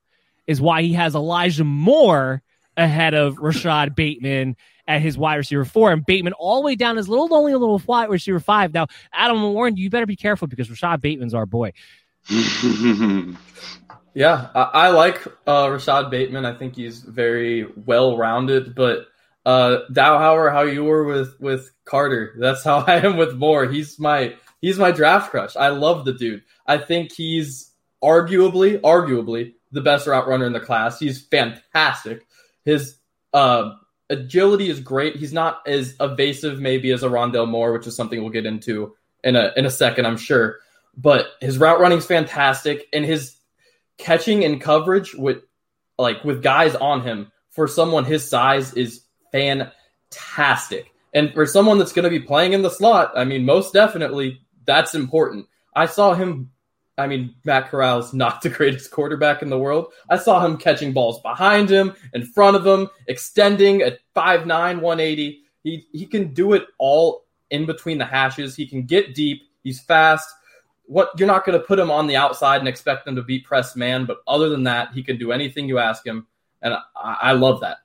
is why he has Elijah Moore ahead of Rashad Bateman at his wide receiver four, and Bateman all the way down is little only a little wide receiver five. Now, Adam Warren, you better be careful because Rashad Bateman's our boy. yeah, I, I like uh, Rashad Bateman. I think he's very well rounded. But uh, Dow Hauer, how you were with with Carter? That's how I am with Moore. He's my he's my draft crush. I love the dude. I think he's Arguably, arguably, the best route runner in the class. He's fantastic. His uh, agility is great. He's not as evasive maybe as a Rondale Moore, which is something we'll get into in a in a second, I'm sure. But his route running is fantastic, and his catching and coverage with like with guys on him for someone his size is fantastic. And for someone that's going to be playing in the slot, I mean, most definitely that's important. I saw him. I mean, Matt Corral's not the greatest quarterback in the world. I saw him catching balls behind him, in front of him, extending at five nine, one eighty. He he can do it all in between the hashes. He can get deep. He's fast. What you're not going to put him on the outside and expect him to beat press man, but other than that, he can do anything you ask him, and I, I love that.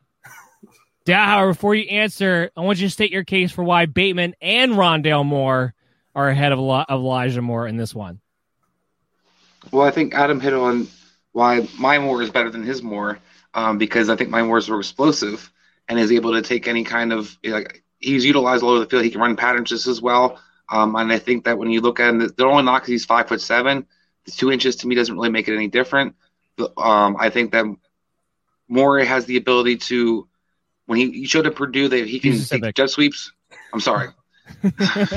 Dahauer, before you answer, I want you to state your case for why Bateman and Rondale Moore are ahead of Elijah Moore in this one. Well, I think Adam hit on why my Moore is better than his Moore, um, because I think my Moore is more explosive and is able to take any kind of you – know, like, he's utilized all over the field. He can run patterns just as well. Um, and I think that when you look at him, the only knock is he's five foot seven. The two inches to me doesn't really make it any different. Um, I think that Moore has the ability to – when he, he showed at Purdue that he can take jet sweeps – I'm sorry.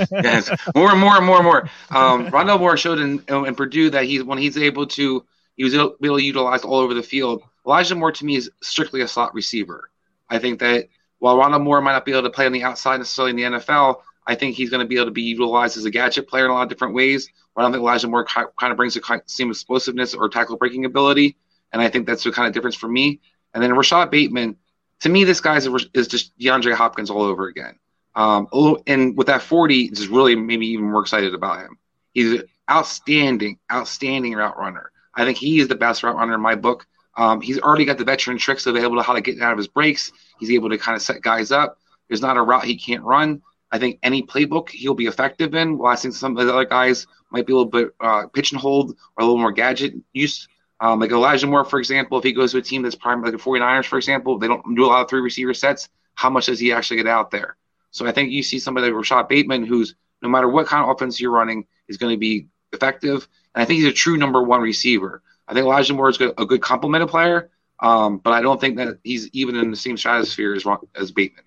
yes. More and more and more and more. Um, Rondale Moore showed in, in Purdue that he's when he's able to, he was able to utilize all over the field. Elijah Moore to me is strictly a slot receiver. I think that while Rondale Moore might not be able to play on the outside necessarily in the N F L, I think he's going to be able to be utilized as a gadget player in a lot of different ways. But I don't think Elijah Moore kind of brings the same explosiveness or tackle breaking ability, and I think that's the kind of difference for me. And then Rashad Bateman, to me, this guy is, is just DeAndre Hopkins all over again. Um, and with that forty, just really made me even more excited about him. He's an outstanding, outstanding route runner. I think he is the best route runner in my book. Um, he's already got the veteran tricks available to how to get out of his breaks. He's able to kind of set guys up. There's not a route he can't run. I think any playbook he'll be effective in. While I think some of the other guys might be a little bit uh, pitch and hold or a little more gadget use, Um, like Elijah Moore, for example, if he goes to a team that's primarily like the 49ers, for example, they don't do a lot of three receiver sets. How much does he actually get out there? So I think you see somebody like Rashad Bateman, who's no matter what kind of offense you're running, is going to be effective. And I think he's a true number one receiver. I think Elijah Moore is a good complementary player, um, but I don't think that he's even in the same stratosphere as, as Bateman.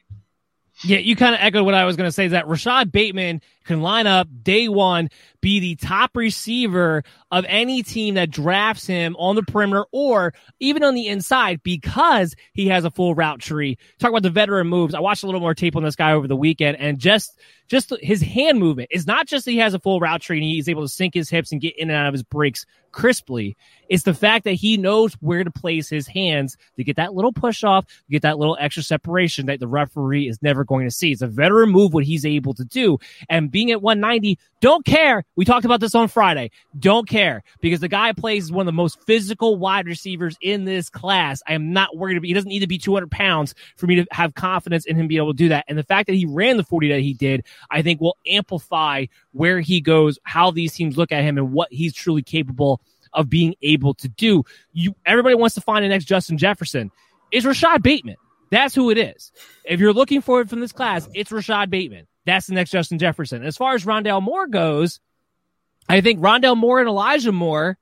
Yeah, you kind of echoed what I was going to say, is that Rashad Bateman can line up day one, be the top receiver of any team that drafts him on the perimeter or even on the inside because he has a full route tree. Talk about the veteran moves. I watched a little more tape on this guy over the weekend, and just just his hand movement. It's not just that he has a full route tree and he's able to sink his hips and get in and out of his breaks crisply. It's the fact that he knows where to place his hands to get that little push off, to get that little extra separation that the referee is never going to see. It's a veteran move, what he's able to do. And being at one ninety, don't care. We talked about this on Friday. Don't care, because the guy plays one of the most physical wide receivers in this class. I am not worried about, he doesn't need to be two hundred pounds for me to have confidence in him being able to do that. And the fact that he ran the forty that he did, I think will amplify where he goes, how these teams look at him, and what he's truly capable of being able to do. You, everybody wants to find the next Justin Jefferson. It's Rashad Bateman. That's who it is. If you're looking for it from this class, it's Rashad Bateman. That's the next Justin Jefferson. As far as Rondale Moore goes, I think Rondale Moore and Elijah Moore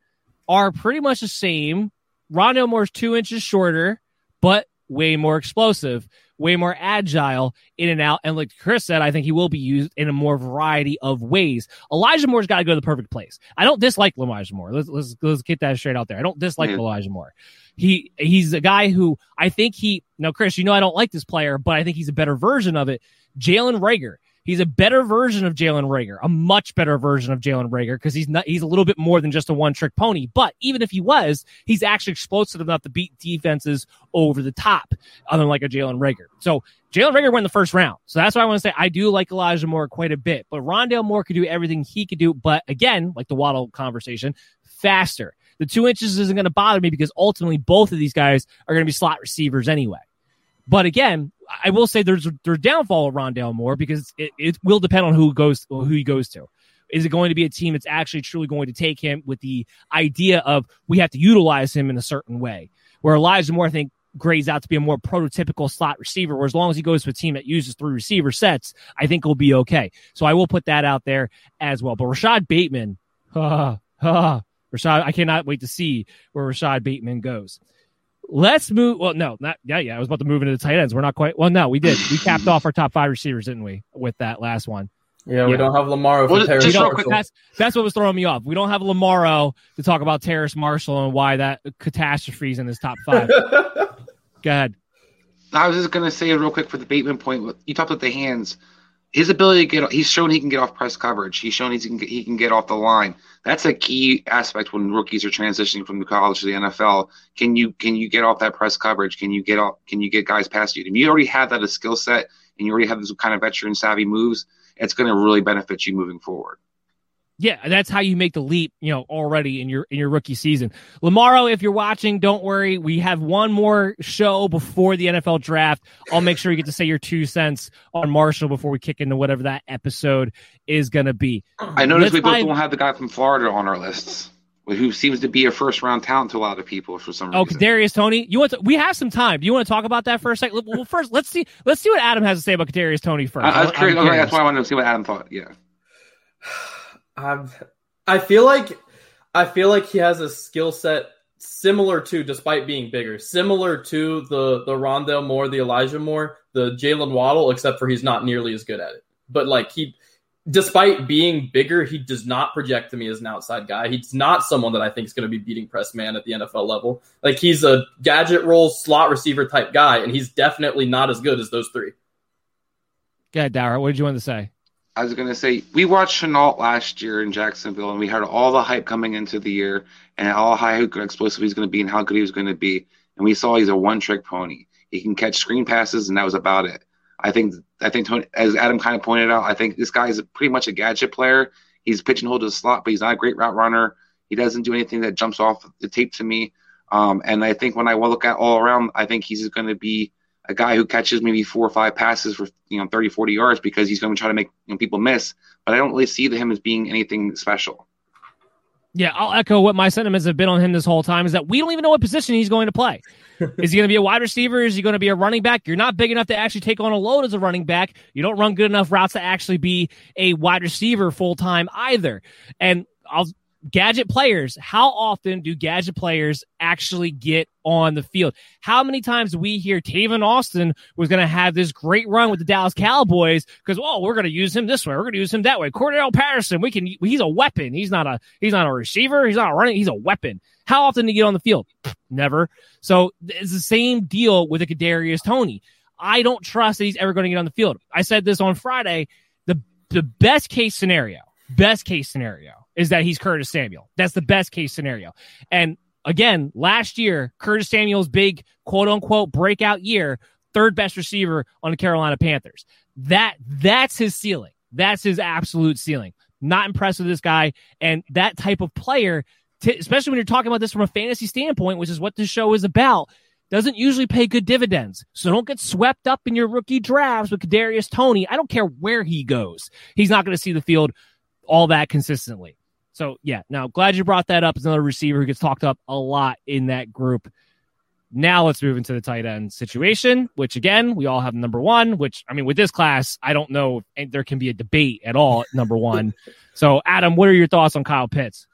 are pretty much the same. Rondale Moore's two inches shorter, but way more explosive, way more agile in and out. And like Chris said, I think he will be used in a more variety of ways. Elijah Moore's got to go to the perfect place. I don't dislike Elijah Moore. Let's let's, let's get that straight out there. I don't dislike mm-hmm. Elijah Moore. He he's a guy who I think he now, Chris, you know I don't like this player, but I think he's a better version of it. Jalen Reagor. He's a better version of Jalen Reagor, a much better version of Jalen Reagor, because he's not, he's a little bit more than just a one-trick pony. But even if he was, he's actually explosive enough to beat defenses over the top, unlike a Jalen Reagor. So Jalen Reagor won the first round. So that's why I want to say I do like Elijah Moore quite a bit. But Rondale Moore could do everything he could do. But again, like the Waddle conversation, faster. The two inches isn't going to bother me because ultimately both of these guys are going to be slot receivers anyway. But again, I will say there's there's downfall of Rondale Moore because it, it will depend on who goes who he goes to. Is it going to be a team that's actually truly going to take him with the idea of we have to utilize him in a certain way? Where Elijah Moore, I think, grades out to be a more prototypical slot receiver, where as long as he goes to a team that uses three receiver sets, I think he'll be okay. So I will put that out there as well. But Rashad Bateman, uh, uh, Rashad, I cannot wait to see where Rashad Bateman goes. Let's move. Well, no, not yeah, yeah. I was about to move into the tight ends. We're not quite. Well, no, we did. We capped off our top five receivers, didn't we? With that last one. Yeah, yeah. We don't have Lamar. Well, just real quick, that's, that's what was throwing me off. We don't have Lamar to talk about Terrace Marshall and why that catastrophe is in his top five. Go ahead. I was just gonna say real quick for the Bateman point. You talked about the hands. His ability to get. He's shown he can get off press coverage. He's shown he can he can get off the line. That's a key aspect when rookies are transitioning from the college to the N F L. Can you can you get off that press coverage? Can you get off? Can you get guys past you? If you already have that as a skill set and you already have this kind of veteran savvy moves, it's going to really benefit you moving forward. Yeah, that's how you make the leap, you know, already in your in your rookie season. Lamaro, if you're watching, don't worry. We have one more show before the N F L draft. I'll make sure you get to say your two cents on Marshall before we kick into whatever that episode is going to be. I noticed Let's we both find... don't have the guy from Florida on our lists, who seems to be a first-round talent to a lot of people for some reason. Oh, Kadarius Toney, you want to, we have some time. Do you want to talk about that for a second? Well, first, let's see let's see what Adam has to say about Kadarius Toney first. I, I was curious. Okay, that's why I wanted to see what Adam thought, yeah. I'm, I feel like I feel like he has a skill set similar to, despite being bigger, similar to the the Rondale Moore, the Elijah Moore, the Jalen Waddle, except for he's not nearly as good at it. But like he, despite being bigger, he does not project to me as an outside guy. He's not someone that I think is going to be beating press man at the N F L level. Like he's a gadget role slot receiver type guy, and he's definitely not as good as those three. Go ahead, Dara. What did you want to say? I was going to say, we watched Chenault last year in Jacksonville, and we heard all the hype coming into the year and how high explosive he's going to be and how good he was going to be. And we saw he's a one-trick pony. He can catch screen passes, and that was about it. I think, I think, Tony, as Adam kind of pointed out, I think this guy is pretty much a gadget player. He's pigeonholed to the slot, but he's not a great route runner. He doesn't do anything that jumps off the tape to me. Um, and I think when I look at all around, I think he's going to be a guy who catches maybe four or five passes for, you know, thirty, forty yards because he's going to try to make, you know, people miss. But I don't really see him as being anything special. Yeah, I'll echo what my sentiments have been on him this whole time, is that we don't even know what position he's going to play. Is he going to be a wide receiver? Is he going to be a running back? You're not big enough to actually take on a load as a running back. You don't run good enough routes to actually be a wide receiver full-time either. And I'll gadget players. How often do gadget players actually get on the field? How many times do we hear Tavon Austin was going to have this great run with the Dallas Cowboys because, oh, we're going to use him this way, we're going to use him that way. Cordell Patterson, we can. He's a weapon. He's not a. He's not a receiver. He's not a running. He's a weapon. How often do you get on the field? Never. So it's the same deal with a Kadarius Toney. I don't trust that he's ever going to get on the field. I said this on Friday. The the best case scenario. Best case scenario is that he's Curtis Samuel. That's the best case scenario. And again, last year, Curtis Samuel's big quote unquote breakout year, third best receiver on the Carolina Panthers. That that's his ceiling. That's his absolute ceiling. Not impressed with this guy. And that type of player, t- especially when you're talking about this from a fantasy standpoint, which is what this show is about, doesn't usually pay good dividends. So don't get swept up in your rookie drafts with Kadarius Toney. I don't care where he goes. He's not going to see the field all that consistently. So, yeah, now glad you brought that up. It's another receiver who gets talked up a lot in that group. Now let's move into the tight end situation, which, again, we all have number one, which, I mean, with this class, I don't know if there can be a debate at all at number one. So, Adam, what are your thoughts on Kyle Pitts?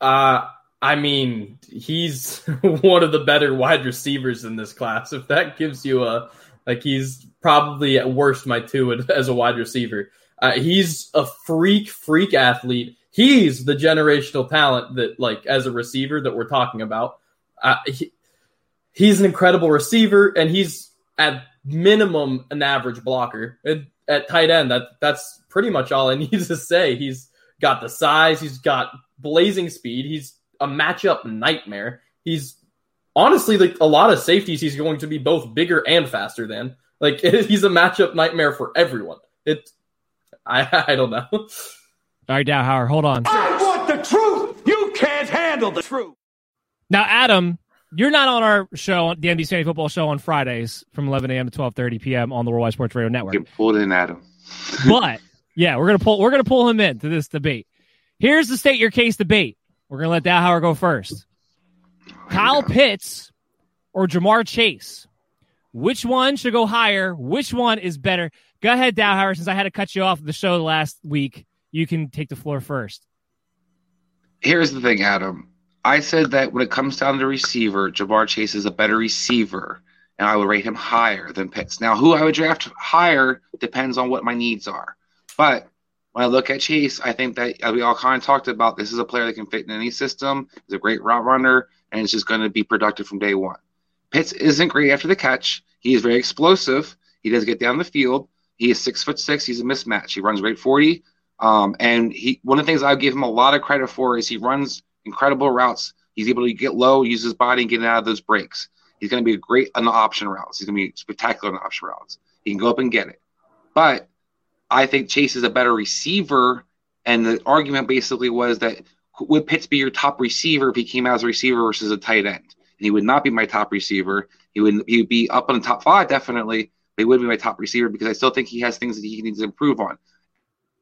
Uh, I mean, he's one of the better wide receivers in this class. If that gives you a – like, he's probably at worst my two as a wide receiver. Uh, he's a freak, freak athlete. He's the generational talent that, like, as a receiver that we're talking about. Uh, he, he's an incredible receiver, and he's at minimum an average blocker. It, at tight end, that that's pretty much all I need to say. He's got the size. He's got blazing speed. He's a matchup nightmare. He's honestly, like, a lot of safeties he's going to be both bigger and faster than. Like, it, he's a matchup nightmare for everyone. It's I, I don't know. All right, now, Howard, hold on. I want the truth. You can't handle the truth. Now, Adam, you're not on our show, the N B C Fantasy Football Show, on Fridays from eleven a.m. to twelve thirty p.m. on the Worldwide Sports Radio Network. Get pulled in, Adam. But yeah, we're gonna pull. We're gonna pull him in to this debate. Here's the state your case debate. We're gonna let Dow Howard go first. Oh, Kyle yeah. Pitts or Ja'Marr Chase. Which one should go higher? Which one is better? Go ahead, Dow Howard, since I had to cut you off the show last week. You can take the floor first. Here's the thing, Adam. I said that when it comes down to receiver, Ja'Marr Chase is a better receiver, and I would rate him higher than Pitts. Now, who I would draft higher depends on what my needs are. But when I look at Chase, I think that, as we all kind of talked about, this is a player that can fit in any system. He's a great route runner, and it's just going to be productive from day one. Pitts isn't great after the catch. He is very explosive. He does get down the field. He is six foot six. He's a mismatch. He runs great forty. Um, and he one of the things I give him a lot of credit for is he runs incredible routes. He's able to get low, use his body, and get out of those breaks. He's going to be great on the option routes. He's going to be spectacular on the option routes. He can go up and get it. But I think Chase is a better receiver. And the argument basically was that would Pitts be your top receiver if he came out as a receiver versus a tight end? He would not be my top receiver. He would he would be up on the top five, definitely, but he wouldn't be my top receiver because I still think he has things that he needs to improve on.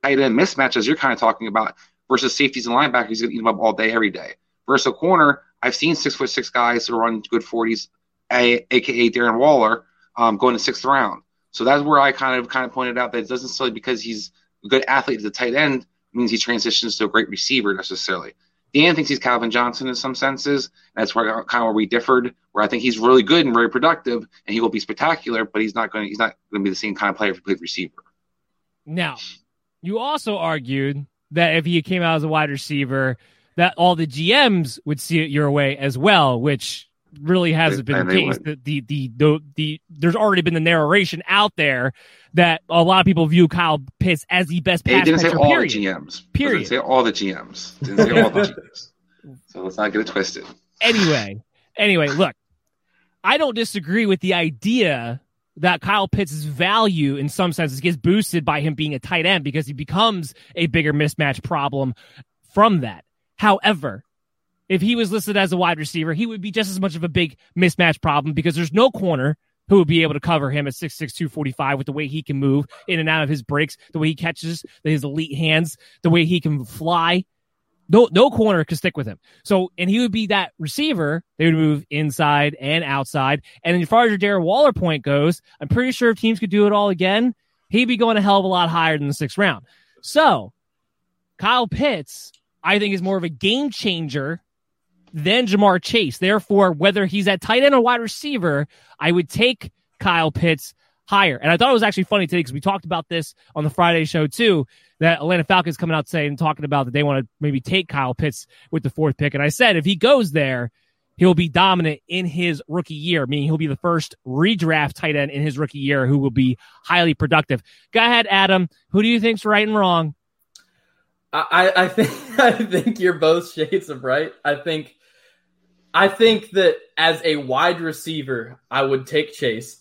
Tight end mismatches you're kind of talking about versus safeties and linebackers, he's going to eat them up all day, every day. Versus a corner, I've seen six foot six guys who run good forties, a, a.k.a. Darren Waller, um, going to sixth round. So that's where I kind of kind of pointed out that it doesn't necessarily because he's a good athlete as a tight end means he transitions to a great receiver necessarily. Dan thinks he's Calvin Johnson in some senses. That's where kind of where we differed, where I think he's really good and very productive, and he will be spectacular, but he's not going to, he's not going to be the same kind of player if he played receiver. Now, you also argued that if he came out as a wide receiver, that all the G Ms would see it your way as well, which really hasn't been the case. The, the, the, the, the, there's already been the narration out there that a lot of people view Kyle Pitts as the best pass catcher. It didn't say all period. the G Ms. Period. It didn't say all the G Ms. It didn't say all the G Ms. So let's not get it twisted. Anyway, anyway, look, I don't disagree with the idea that Kyle Pitts' value in some senses gets boosted by him being a tight end because he becomes a bigger mismatch problem from that. However, if he was listed as a wide receiver, he would be just as much of a big mismatch problem because there's no corner who would be able to cover him at six six, two forty-five with the way he can move in and out of his breaks, the way he catches, his elite hands, the way he can fly. No, no corner could stick with him. So, and he would be that receiver. They would move inside and outside. And as far as your Darren Waller point goes, I'm pretty sure if teams could do it all again, he'd be going a hell of a lot higher than the sixth round. So, Kyle Pitts, I think, is more of a game changer than Ja'Marr Chase. Therefore, whether he's at tight end or wide receiver, I would take Kyle Pitts higher. And I thought it was actually funny today because we talked about this on the Friday show too, that Atlanta Falcons coming out today and talking about that they want to maybe take Kyle Pitts with the fourth pick. And I said, if he goes there, he'll be dominant in his rookie year, meaning he'll be the first redraft tight end in his rookie year who will be highly productive. Go ahead, Adam. Who do you think's right and wrong? I, I think I think you're both shades of right. I think I think that as a wide receiver, I would take Chase.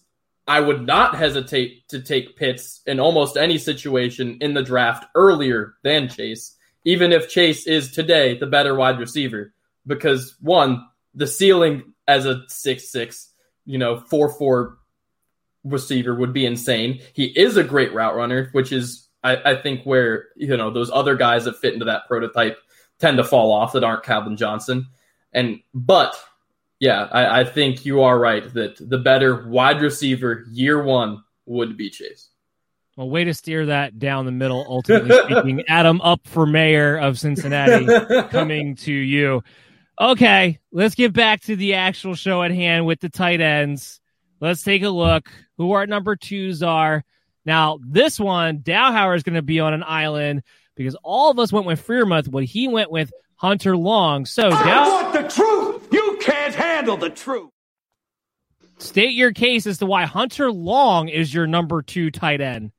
I would not hesitate to take Pitts in almost any situation in the draft earlier than Chase, even if Chase is today the better wide receiver. Because, one, the ceiling as a six six, you know, four four receiver would be insane. He is a great route runner, which is, I, I think, where, you know, those other guys that fit into that prototype tend to fall off that aren't Calvin Johnson. And but, yeah, I, I think you are right that the better wide receiver year one would be Chase. Well, way to steer that down the middle, ultimately speaking. Adam, up for mayor of Cincinnati, coming to you. Okay, let's get back to the actual show at hand with the tight ends. Let's take a look who our number twos are. Now, this one, Dowhauer is going to be on an island because all of us went with Freiermuth when he went with Hunter Long. So I Dow- want the truth. You can't handle the truth. State your case as to why Hunter Long is your number two tight end.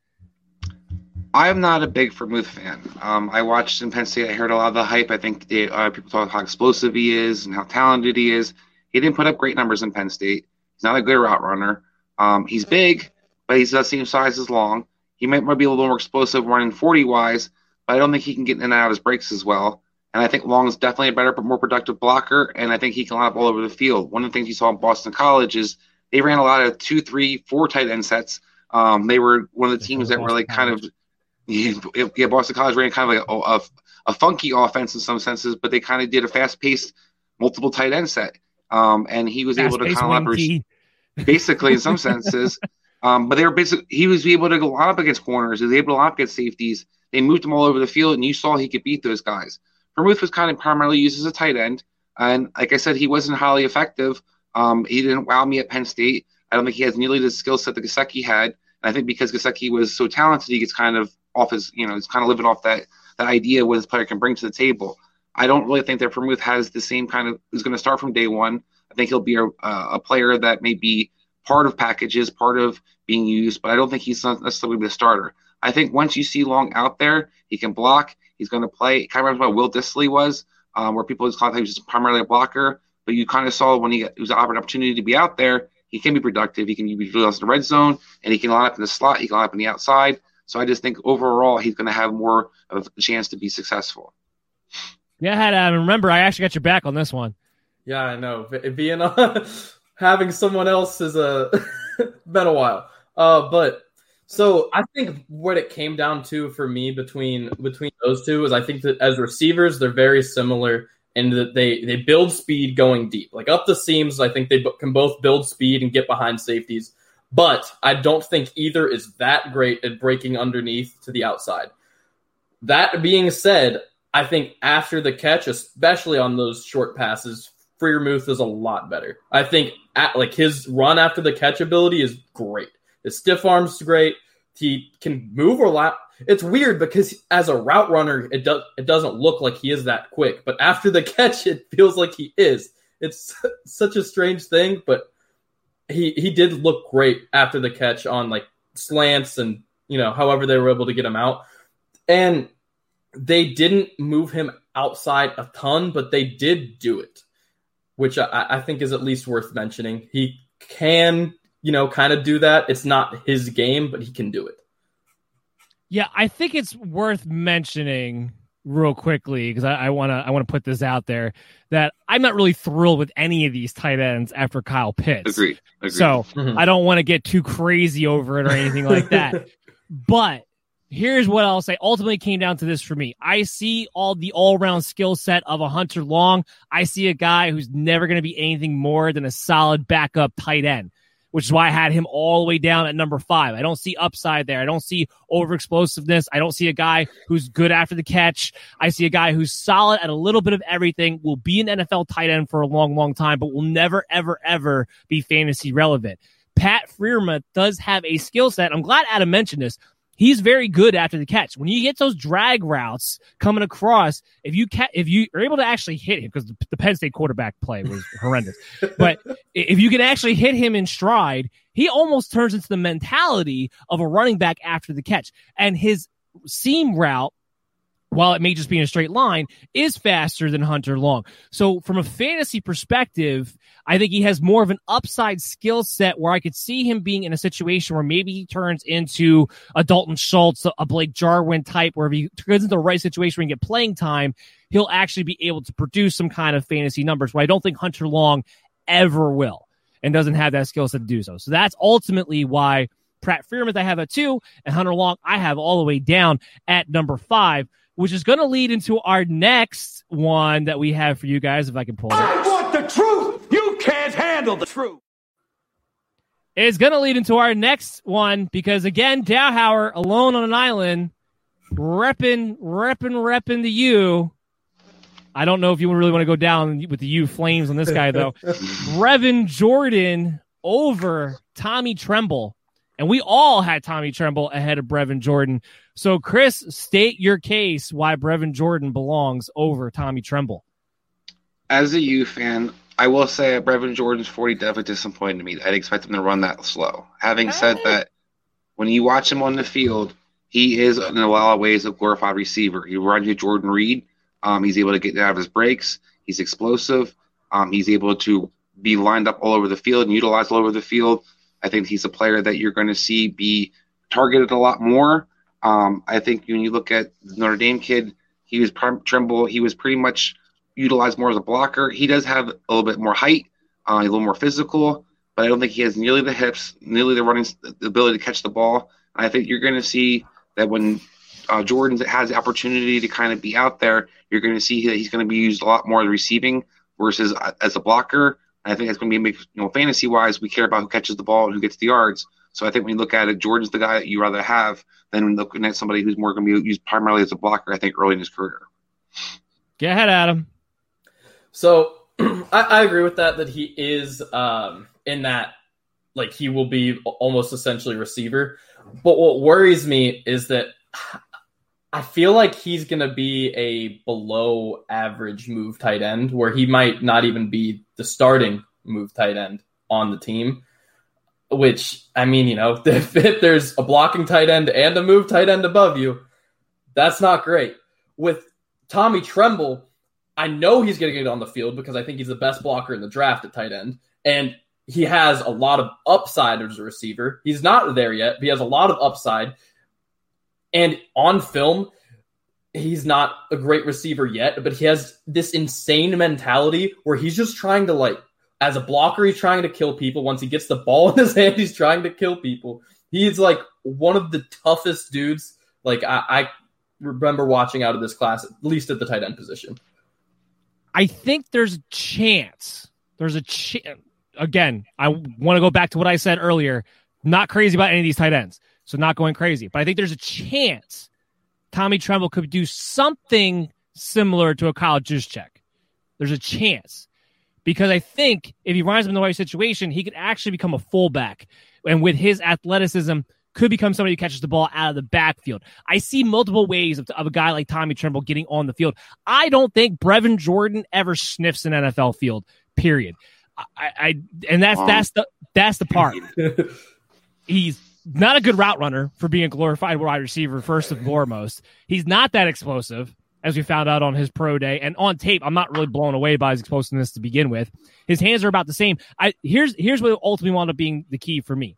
I am not a big Freiermuth fan. Um, I watched in Penn State. I heard a lot of the hype. I think they, uh, people talk how explosive he is and how talented he is. He didn't put up great numbers in Penn State. He's not a good route runner. Um, he's big, but he's the same size as Long. He might be a little more explosive running forty-wise, but I don't think he can get in and out of his breaks as well. And I think Long is definitely a better, but more productive blocker, and I think he can line up all over the field. One of the things you saw in Boston College is they ran a lot of two, three, four tight end sets. Um, they were one of the teams that were like kind of – yeah, Boston College ran kind of like a, a, a funky offense in some senses, but they kind of did a fast-paced multiple tight end set. Um, and he was fast able to kind of leverage – basically in some senses. Um, but they were basically – he was able to line up against corners. He was able to line up against safeties. They moved him all over the field, and you saw he could beat those guys. Freiermuth was kind of primarily used as a tight end, and like I said, he wasn't highly effective. Um, he didn't wow me at Penn State. I don't think he has nearly the skill set that Gesicki had, and I think because Gesicki was so talented, he gets kind of off his, you know, he's kind of living off that that idea what his player can bring to the table. I don't really think that Freiermuth has the same kind of is going to start from day one. I think he'll be a, a player that may be part of packages, part of being used, but I don't think he's necessarily going to be a starter. I think once you see Long out there, he can block. He's going to play. It kind of reminds me of what Will Dissly was, um, where people just thought he was just primarily a blocker. But you kind of saw when he, it was an opportunity to be out there, he can be productive. He can be utilized in the red zone, and he can line up in the slot. He can line up on the outside. So I just think overall he's going to have more of a chance to be successful. Yeah, I had, uh, remember, I actually got your back on this one. Yeah, I know. Being on, having someone else has uh, been a while. Uh, but – So I think what it came down to for me between between those two is I think that as receivers, they're very similar in that they, they build speed going deep. Like up the seams, I think they can both build speed and get behind safeties. But I don't think either is that great at breaking underneath to the outside. That being said, I think after the catch, especially on those short passes, Freiermuth is a lot better. I think at, like his run after the catch ability is great. His stiff arm's great. He can move or lap. It's weird because as a route runner, it does it doesn't look like he is that quick. But after the catch, it feels like he is. It's such a strange thing, but he he did look great after the catch on like slants and you know however they were able to get him out. And they didn't move him outside a ton, but they did do it, which I, I think is at least worth mentioning. He can. You know, kind of do that. It's not his game, but he can do it. Yeah, I think it's worth mentioning real quickly because I want to I want to put this out there that I'm not really thrilled with any of these tight ends after Kyle Pitts. Agreed. Agreed. So mm-hmm. I don't want to get too crazy over it or anything like that. But here's what I'll say. Ultimately, it came down to this for me. I see all the all-round skill set of a Hunter Long. I see a guy who's never going to be anything more than a solid backup tight end, which is why I had him all the way down at number five. I don't see upside there. I don't see overexplosiveness. I don't see a guy who's good after the catch. I see a guy who's solid at a little bit of everything, will be an N F L tight end for a long, long time, but will never, ever, ever be fantasy relevant. Pat Freiermuth does have a skill set. I'm glad Adam mentioned this. He's very good after the catch. When you get those drag routes coming across, if you ca- if you are able to actually hit him, because the, the Penn State quarterback play was horrendous, but if you can actually hit him in stride, he almost turns into the mentality of a running back after the catch. And his seam route, while it may just be in a straight line, is faster than Hunter Long. So from a fantasy perspective, I think he has more of an upside skill set where I could see him being in a situation where maybe he turns into a Dalton Schultz, a Blake Jarwin type, where if he turns into the right situation where he can get playing time, he'll actually be able to produce some kind of fantasy numbers where I don't think Hunter Long ever will and doesn't have that skill set to do so. So that's ultimately why Pat Freiermuth I have at two and Hunter Long I have all the way down at number five, which is going to lead into our next one that we have for you guys, if I can pull it. I want the truth! You can't handle the truth! It's going to lead into our next one because, again, Dowhauer, alone on an island, repping, repping, repping the U. I don't know if you really want to go down with the U flames on this guy, though. Brevin Jordan over Tommy Tremble. And we all had Tommy Tremble ahead of Brevin Jordan. So, Chris, state your case why Brevin Jordan belongs over Tommy Tremble. As a U fan, I will say Brevin Jordan's forty definitely disappointed me. I'd expect him to run that slow. Having hey. said that, when you watch him on the field, he is, in a lot of ways, a glorified receiver. He runs you Jordan Reed. Um, he's able to get out of his breaks. He's explosive. Um, he's able to be lined up all over the field and utilized all over the field. I think he's a player that you're going to see be targeted a lot more. Um, I think when you look at the Notre Dame kid, he was prim- Tremble. He was pretty much utilized more as a blocker. He does have a little bit more height, uh, a little more physical, but I don't think he has nearly the hips, nearly the running the ability to catch the ball. I think you're going to see that when uh, Jordan has the opportunity to kind of be out there, you're going to see that he's going to be used a lot more in receiving versus as a blocker. I think that's going to be, you know, fantasy-wise, we care about who catches the ball and who gets the yards. So I think when you look at it, Jordan's the guy that you rather have than looking at somebody who's more going to be used primarily as a blocker, I think, early in his career. Go ahead, Adam. So I, I agree with that, that he is um, in that, like, he will be almost essentially receiver. But what worries me is that I feel like he's going to be a below average move tight end where he might not even be the starting move tight end on the team, which, I mean, you know, if, if there's a blocking tight end and a move tight end above you, that's not great. With Tommy Tremble, I know he's going to get on the field because I think he's the best blocker in the draft at tight end. And he has a lot of upside as a receiver. He's not there yet, but he has a lot of upside. And on film, he's not a great receiver yet, but he has this insane mentality where he's just trying to, like, as a blocker, he's trying to kill people. Once he gets the ball in his hand, he's trying to kill people. He's, like, one of the toughest dudes, like, I, I remember watching out of this class, at least at the tight end position. I think there's a chance. There's a chance. Again, I want to go back to what I said earlier. Not crazy about any of these tight ends. So not going crazy. But I think there's a chance Tommy Tremble could do something similar to a Kyle Juszczyk. There's a chance. Because I think if he runs him in the right situation, he could actually become a fullback. And with his athleticism, could become somebody who catches the ball out of the backfield. I see multiple ways of, of a guy like Tommy Tremble getting on the field. I don't think Brevin Jordan ever sniffs an N F L field, period. I, I and that's, that's, the, that's the part. He's not a good route runner for being a glorified wide receiver, first and foremost. He's not that explosive, as we found out on his pro day. And on tape, I'm not really blown away by his explosiveness to begin with. His hands are about the same. I here's here's what ultimately wound up being the key for me.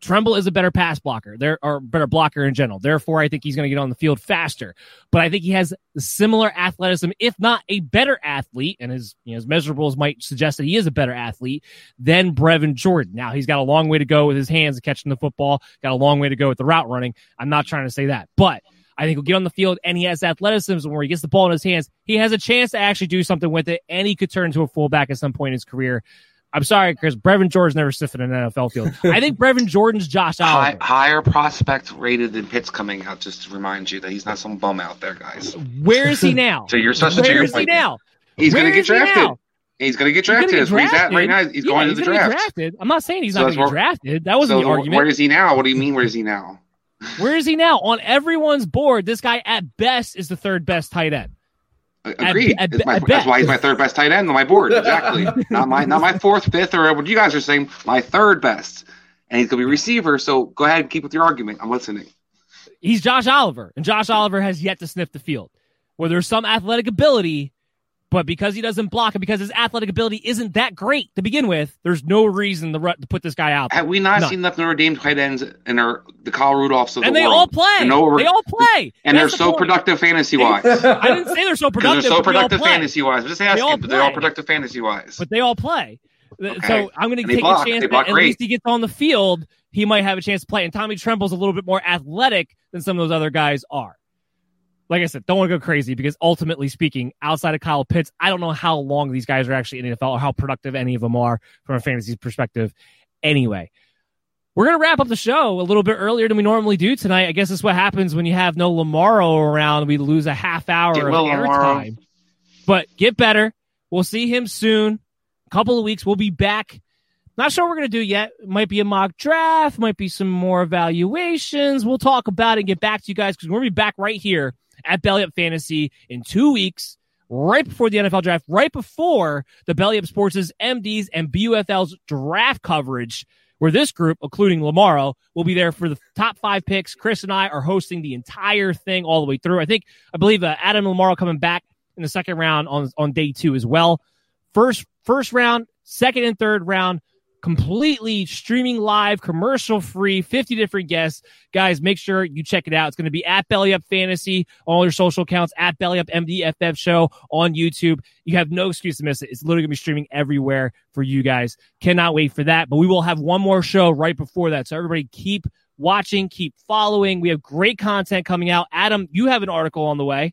Tremble is a better pass blocker, there or better blocker in general. Therefore, I think he's going to get on the field faster. But I think he has similar athleticism, if not a better athlete, and his, you know, his measurables might suggest that he is a better athlete than Brevin Jordan. Now, he's got a long way to go with his hands and catching the football, got a long way to go with the route running. I'm not trying to say that, but I think he'll get on the field, and he has athleticism where he gets the ball in his hands. He has a chance to actually do something with it, and he could turn into a fullback at some point in his career. I'm sorry, Chris. Brevin Jordan's never sniffing an N F L field. I think Brevin Jordan's Josh Oliver. High, higher prospect rated than Pitts coming out, just to remind you that he's not some bum out there, guys. Where is he now? So you're such a Where is he now? He's going to get drafted. He's going to get drafted. That's where he's at right now. He's yeah, going he's to the draft. Drafted. I'm not saying he's so not going to get drafted. That wasn't so the argument. Where is he now? What do you mean, where is he now? Where is he now? On everyone's board, this guy at best is the third best tight end. Agreed. At, at, my, at that's why he's my third best tight end on my board. Exactly. Not my not my fourth, fifth, or what you guys are saying, my third best. And he's going to be receiver, so go ahead and keep with your argument. I'm listening. He's Josh Oliver, and Josh Oliver has yet to sniff the field, where there's some athletic ability, but because he doesn't block and because his athletic ability isn't that great to begin with, there's no reason to, re- to put this guy out there. Have we not None. seen enough Notre Dame tight ends and our, the Kyle Rudolphs of and the world? And they all play. And over, they all play. And That's they're the so point. productive fantasy-wise. I didn't say they're so productive. They're so productive fantasy-wise. I'm just asking, they but they're all productive fantasy-wise. But they all play. Okay. So I'm going to take block. a chance that at great. least he gets on the field, he might have a chance to play. And Tommy Tremble's a little bit more athletic than some of those other guys are. Like I said, don't want to go crazy because ultimately speaking, outside of Kyle Pitts, I don't know how long these guys are actually in the N F L or how productive any of them are from a fantasy perspective. Anyway, we're going to wrap up the show a little bit earlier than we normally do tonight. I guess that's what happens when you have no Lamaro around. We lose a half hour get of well, airtime. But get better. We'll see him soon. A couple of weeks, we'll be back. Not sure what we're going to do yet. It might be a mock draft, might be some more evaluations. We'll talk about it and get back to you guys because we're going to be back right here at Belly Up Fantasy in two weeks, right before the N F L draft, right before the Belly Up Sports' M Ds and B U F L's draft coverage, where this group, including Lamaro, will be there for the top five picks. Chris and I are hosting the entire thing all the way through. I think, I believe uh, Adam Lamaro coming back in the second round on, on day two as well. First, first round, second and third round, completely streaming live, commercial-free, fifty different guests. Guys, make sure you check it out. It's going to be at Belly Up Fantasy, all your social accounts, at Belly Up M D F F Show on YouTube. You have no excuse to miss it. It's literally going to be streaming everywhere for you guys. Cannot wait for that, but we will have one more show right before that, so everybody keep watching, keep following. We have great content coming out. Adam, you have an article on the way.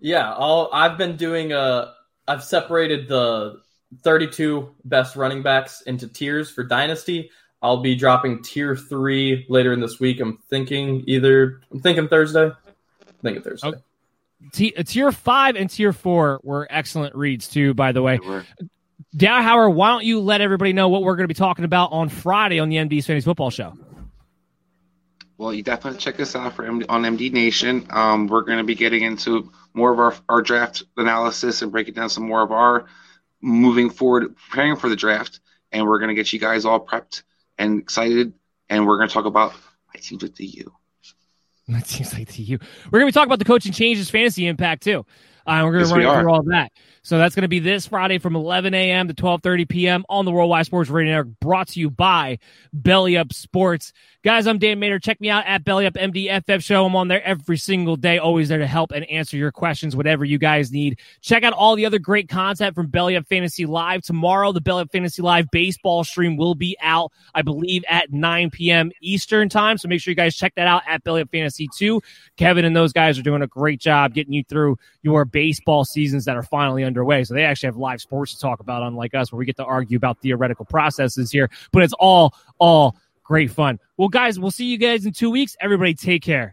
Yeah, I'll, I've been doing a – I've separated the – thirty-two best running backs into tiers for Dynasty. I'll be dropping tier three later in this week. I'm thinking either I'm thinking Thursday. I'm thinking Thursday. Okay. T- tier five and tier four were excellent reads too, by the way. Dowhauer, why don't you let everybody know what we're going to be talking about on Friday on the M D's Fantasy Football Show? Well, you definitely check us out for M- on M D Nation. Um, we're going to be getting into more of our, our draft analysis and breaking down some more of our moving forward, preparing for the draft, and we're going to get you guys all prepped and excited, and we're going to talk about it seems like to you. It seems like to you. We're going to be talking about the coaching changes, fantasy impact, too. Uh, we're going to yes, run through all that. So that's going to be this Friday from eleven a.m. to twelve thirty p.m. on the Worldwide Sports Radio Network, brought to you by Belly Up Sports. Guys, I'm Dan Maynard. Check me out at Belly Up M D F F Show. I'm on there every single day, always there to help and answer your questions, whatever you guys need. Check out all the other great content from Belly Up Fantasy Live. Tomorrow, the Belly Up Fantasy Live baseball stream will be out, I believe, at nine p.m. Eastern time. So make sure you guys check that out at Belly Up Fantasy two. Kevin and those guys are doing a great job getting you through your baseball seasons that are finally underway. So they actually have live sports to talk about, unlike us, where we get to argue about theoretical processes here. But it's all, all great fun. Well, guys, we'll see you guys in two weeks. Everybody take care.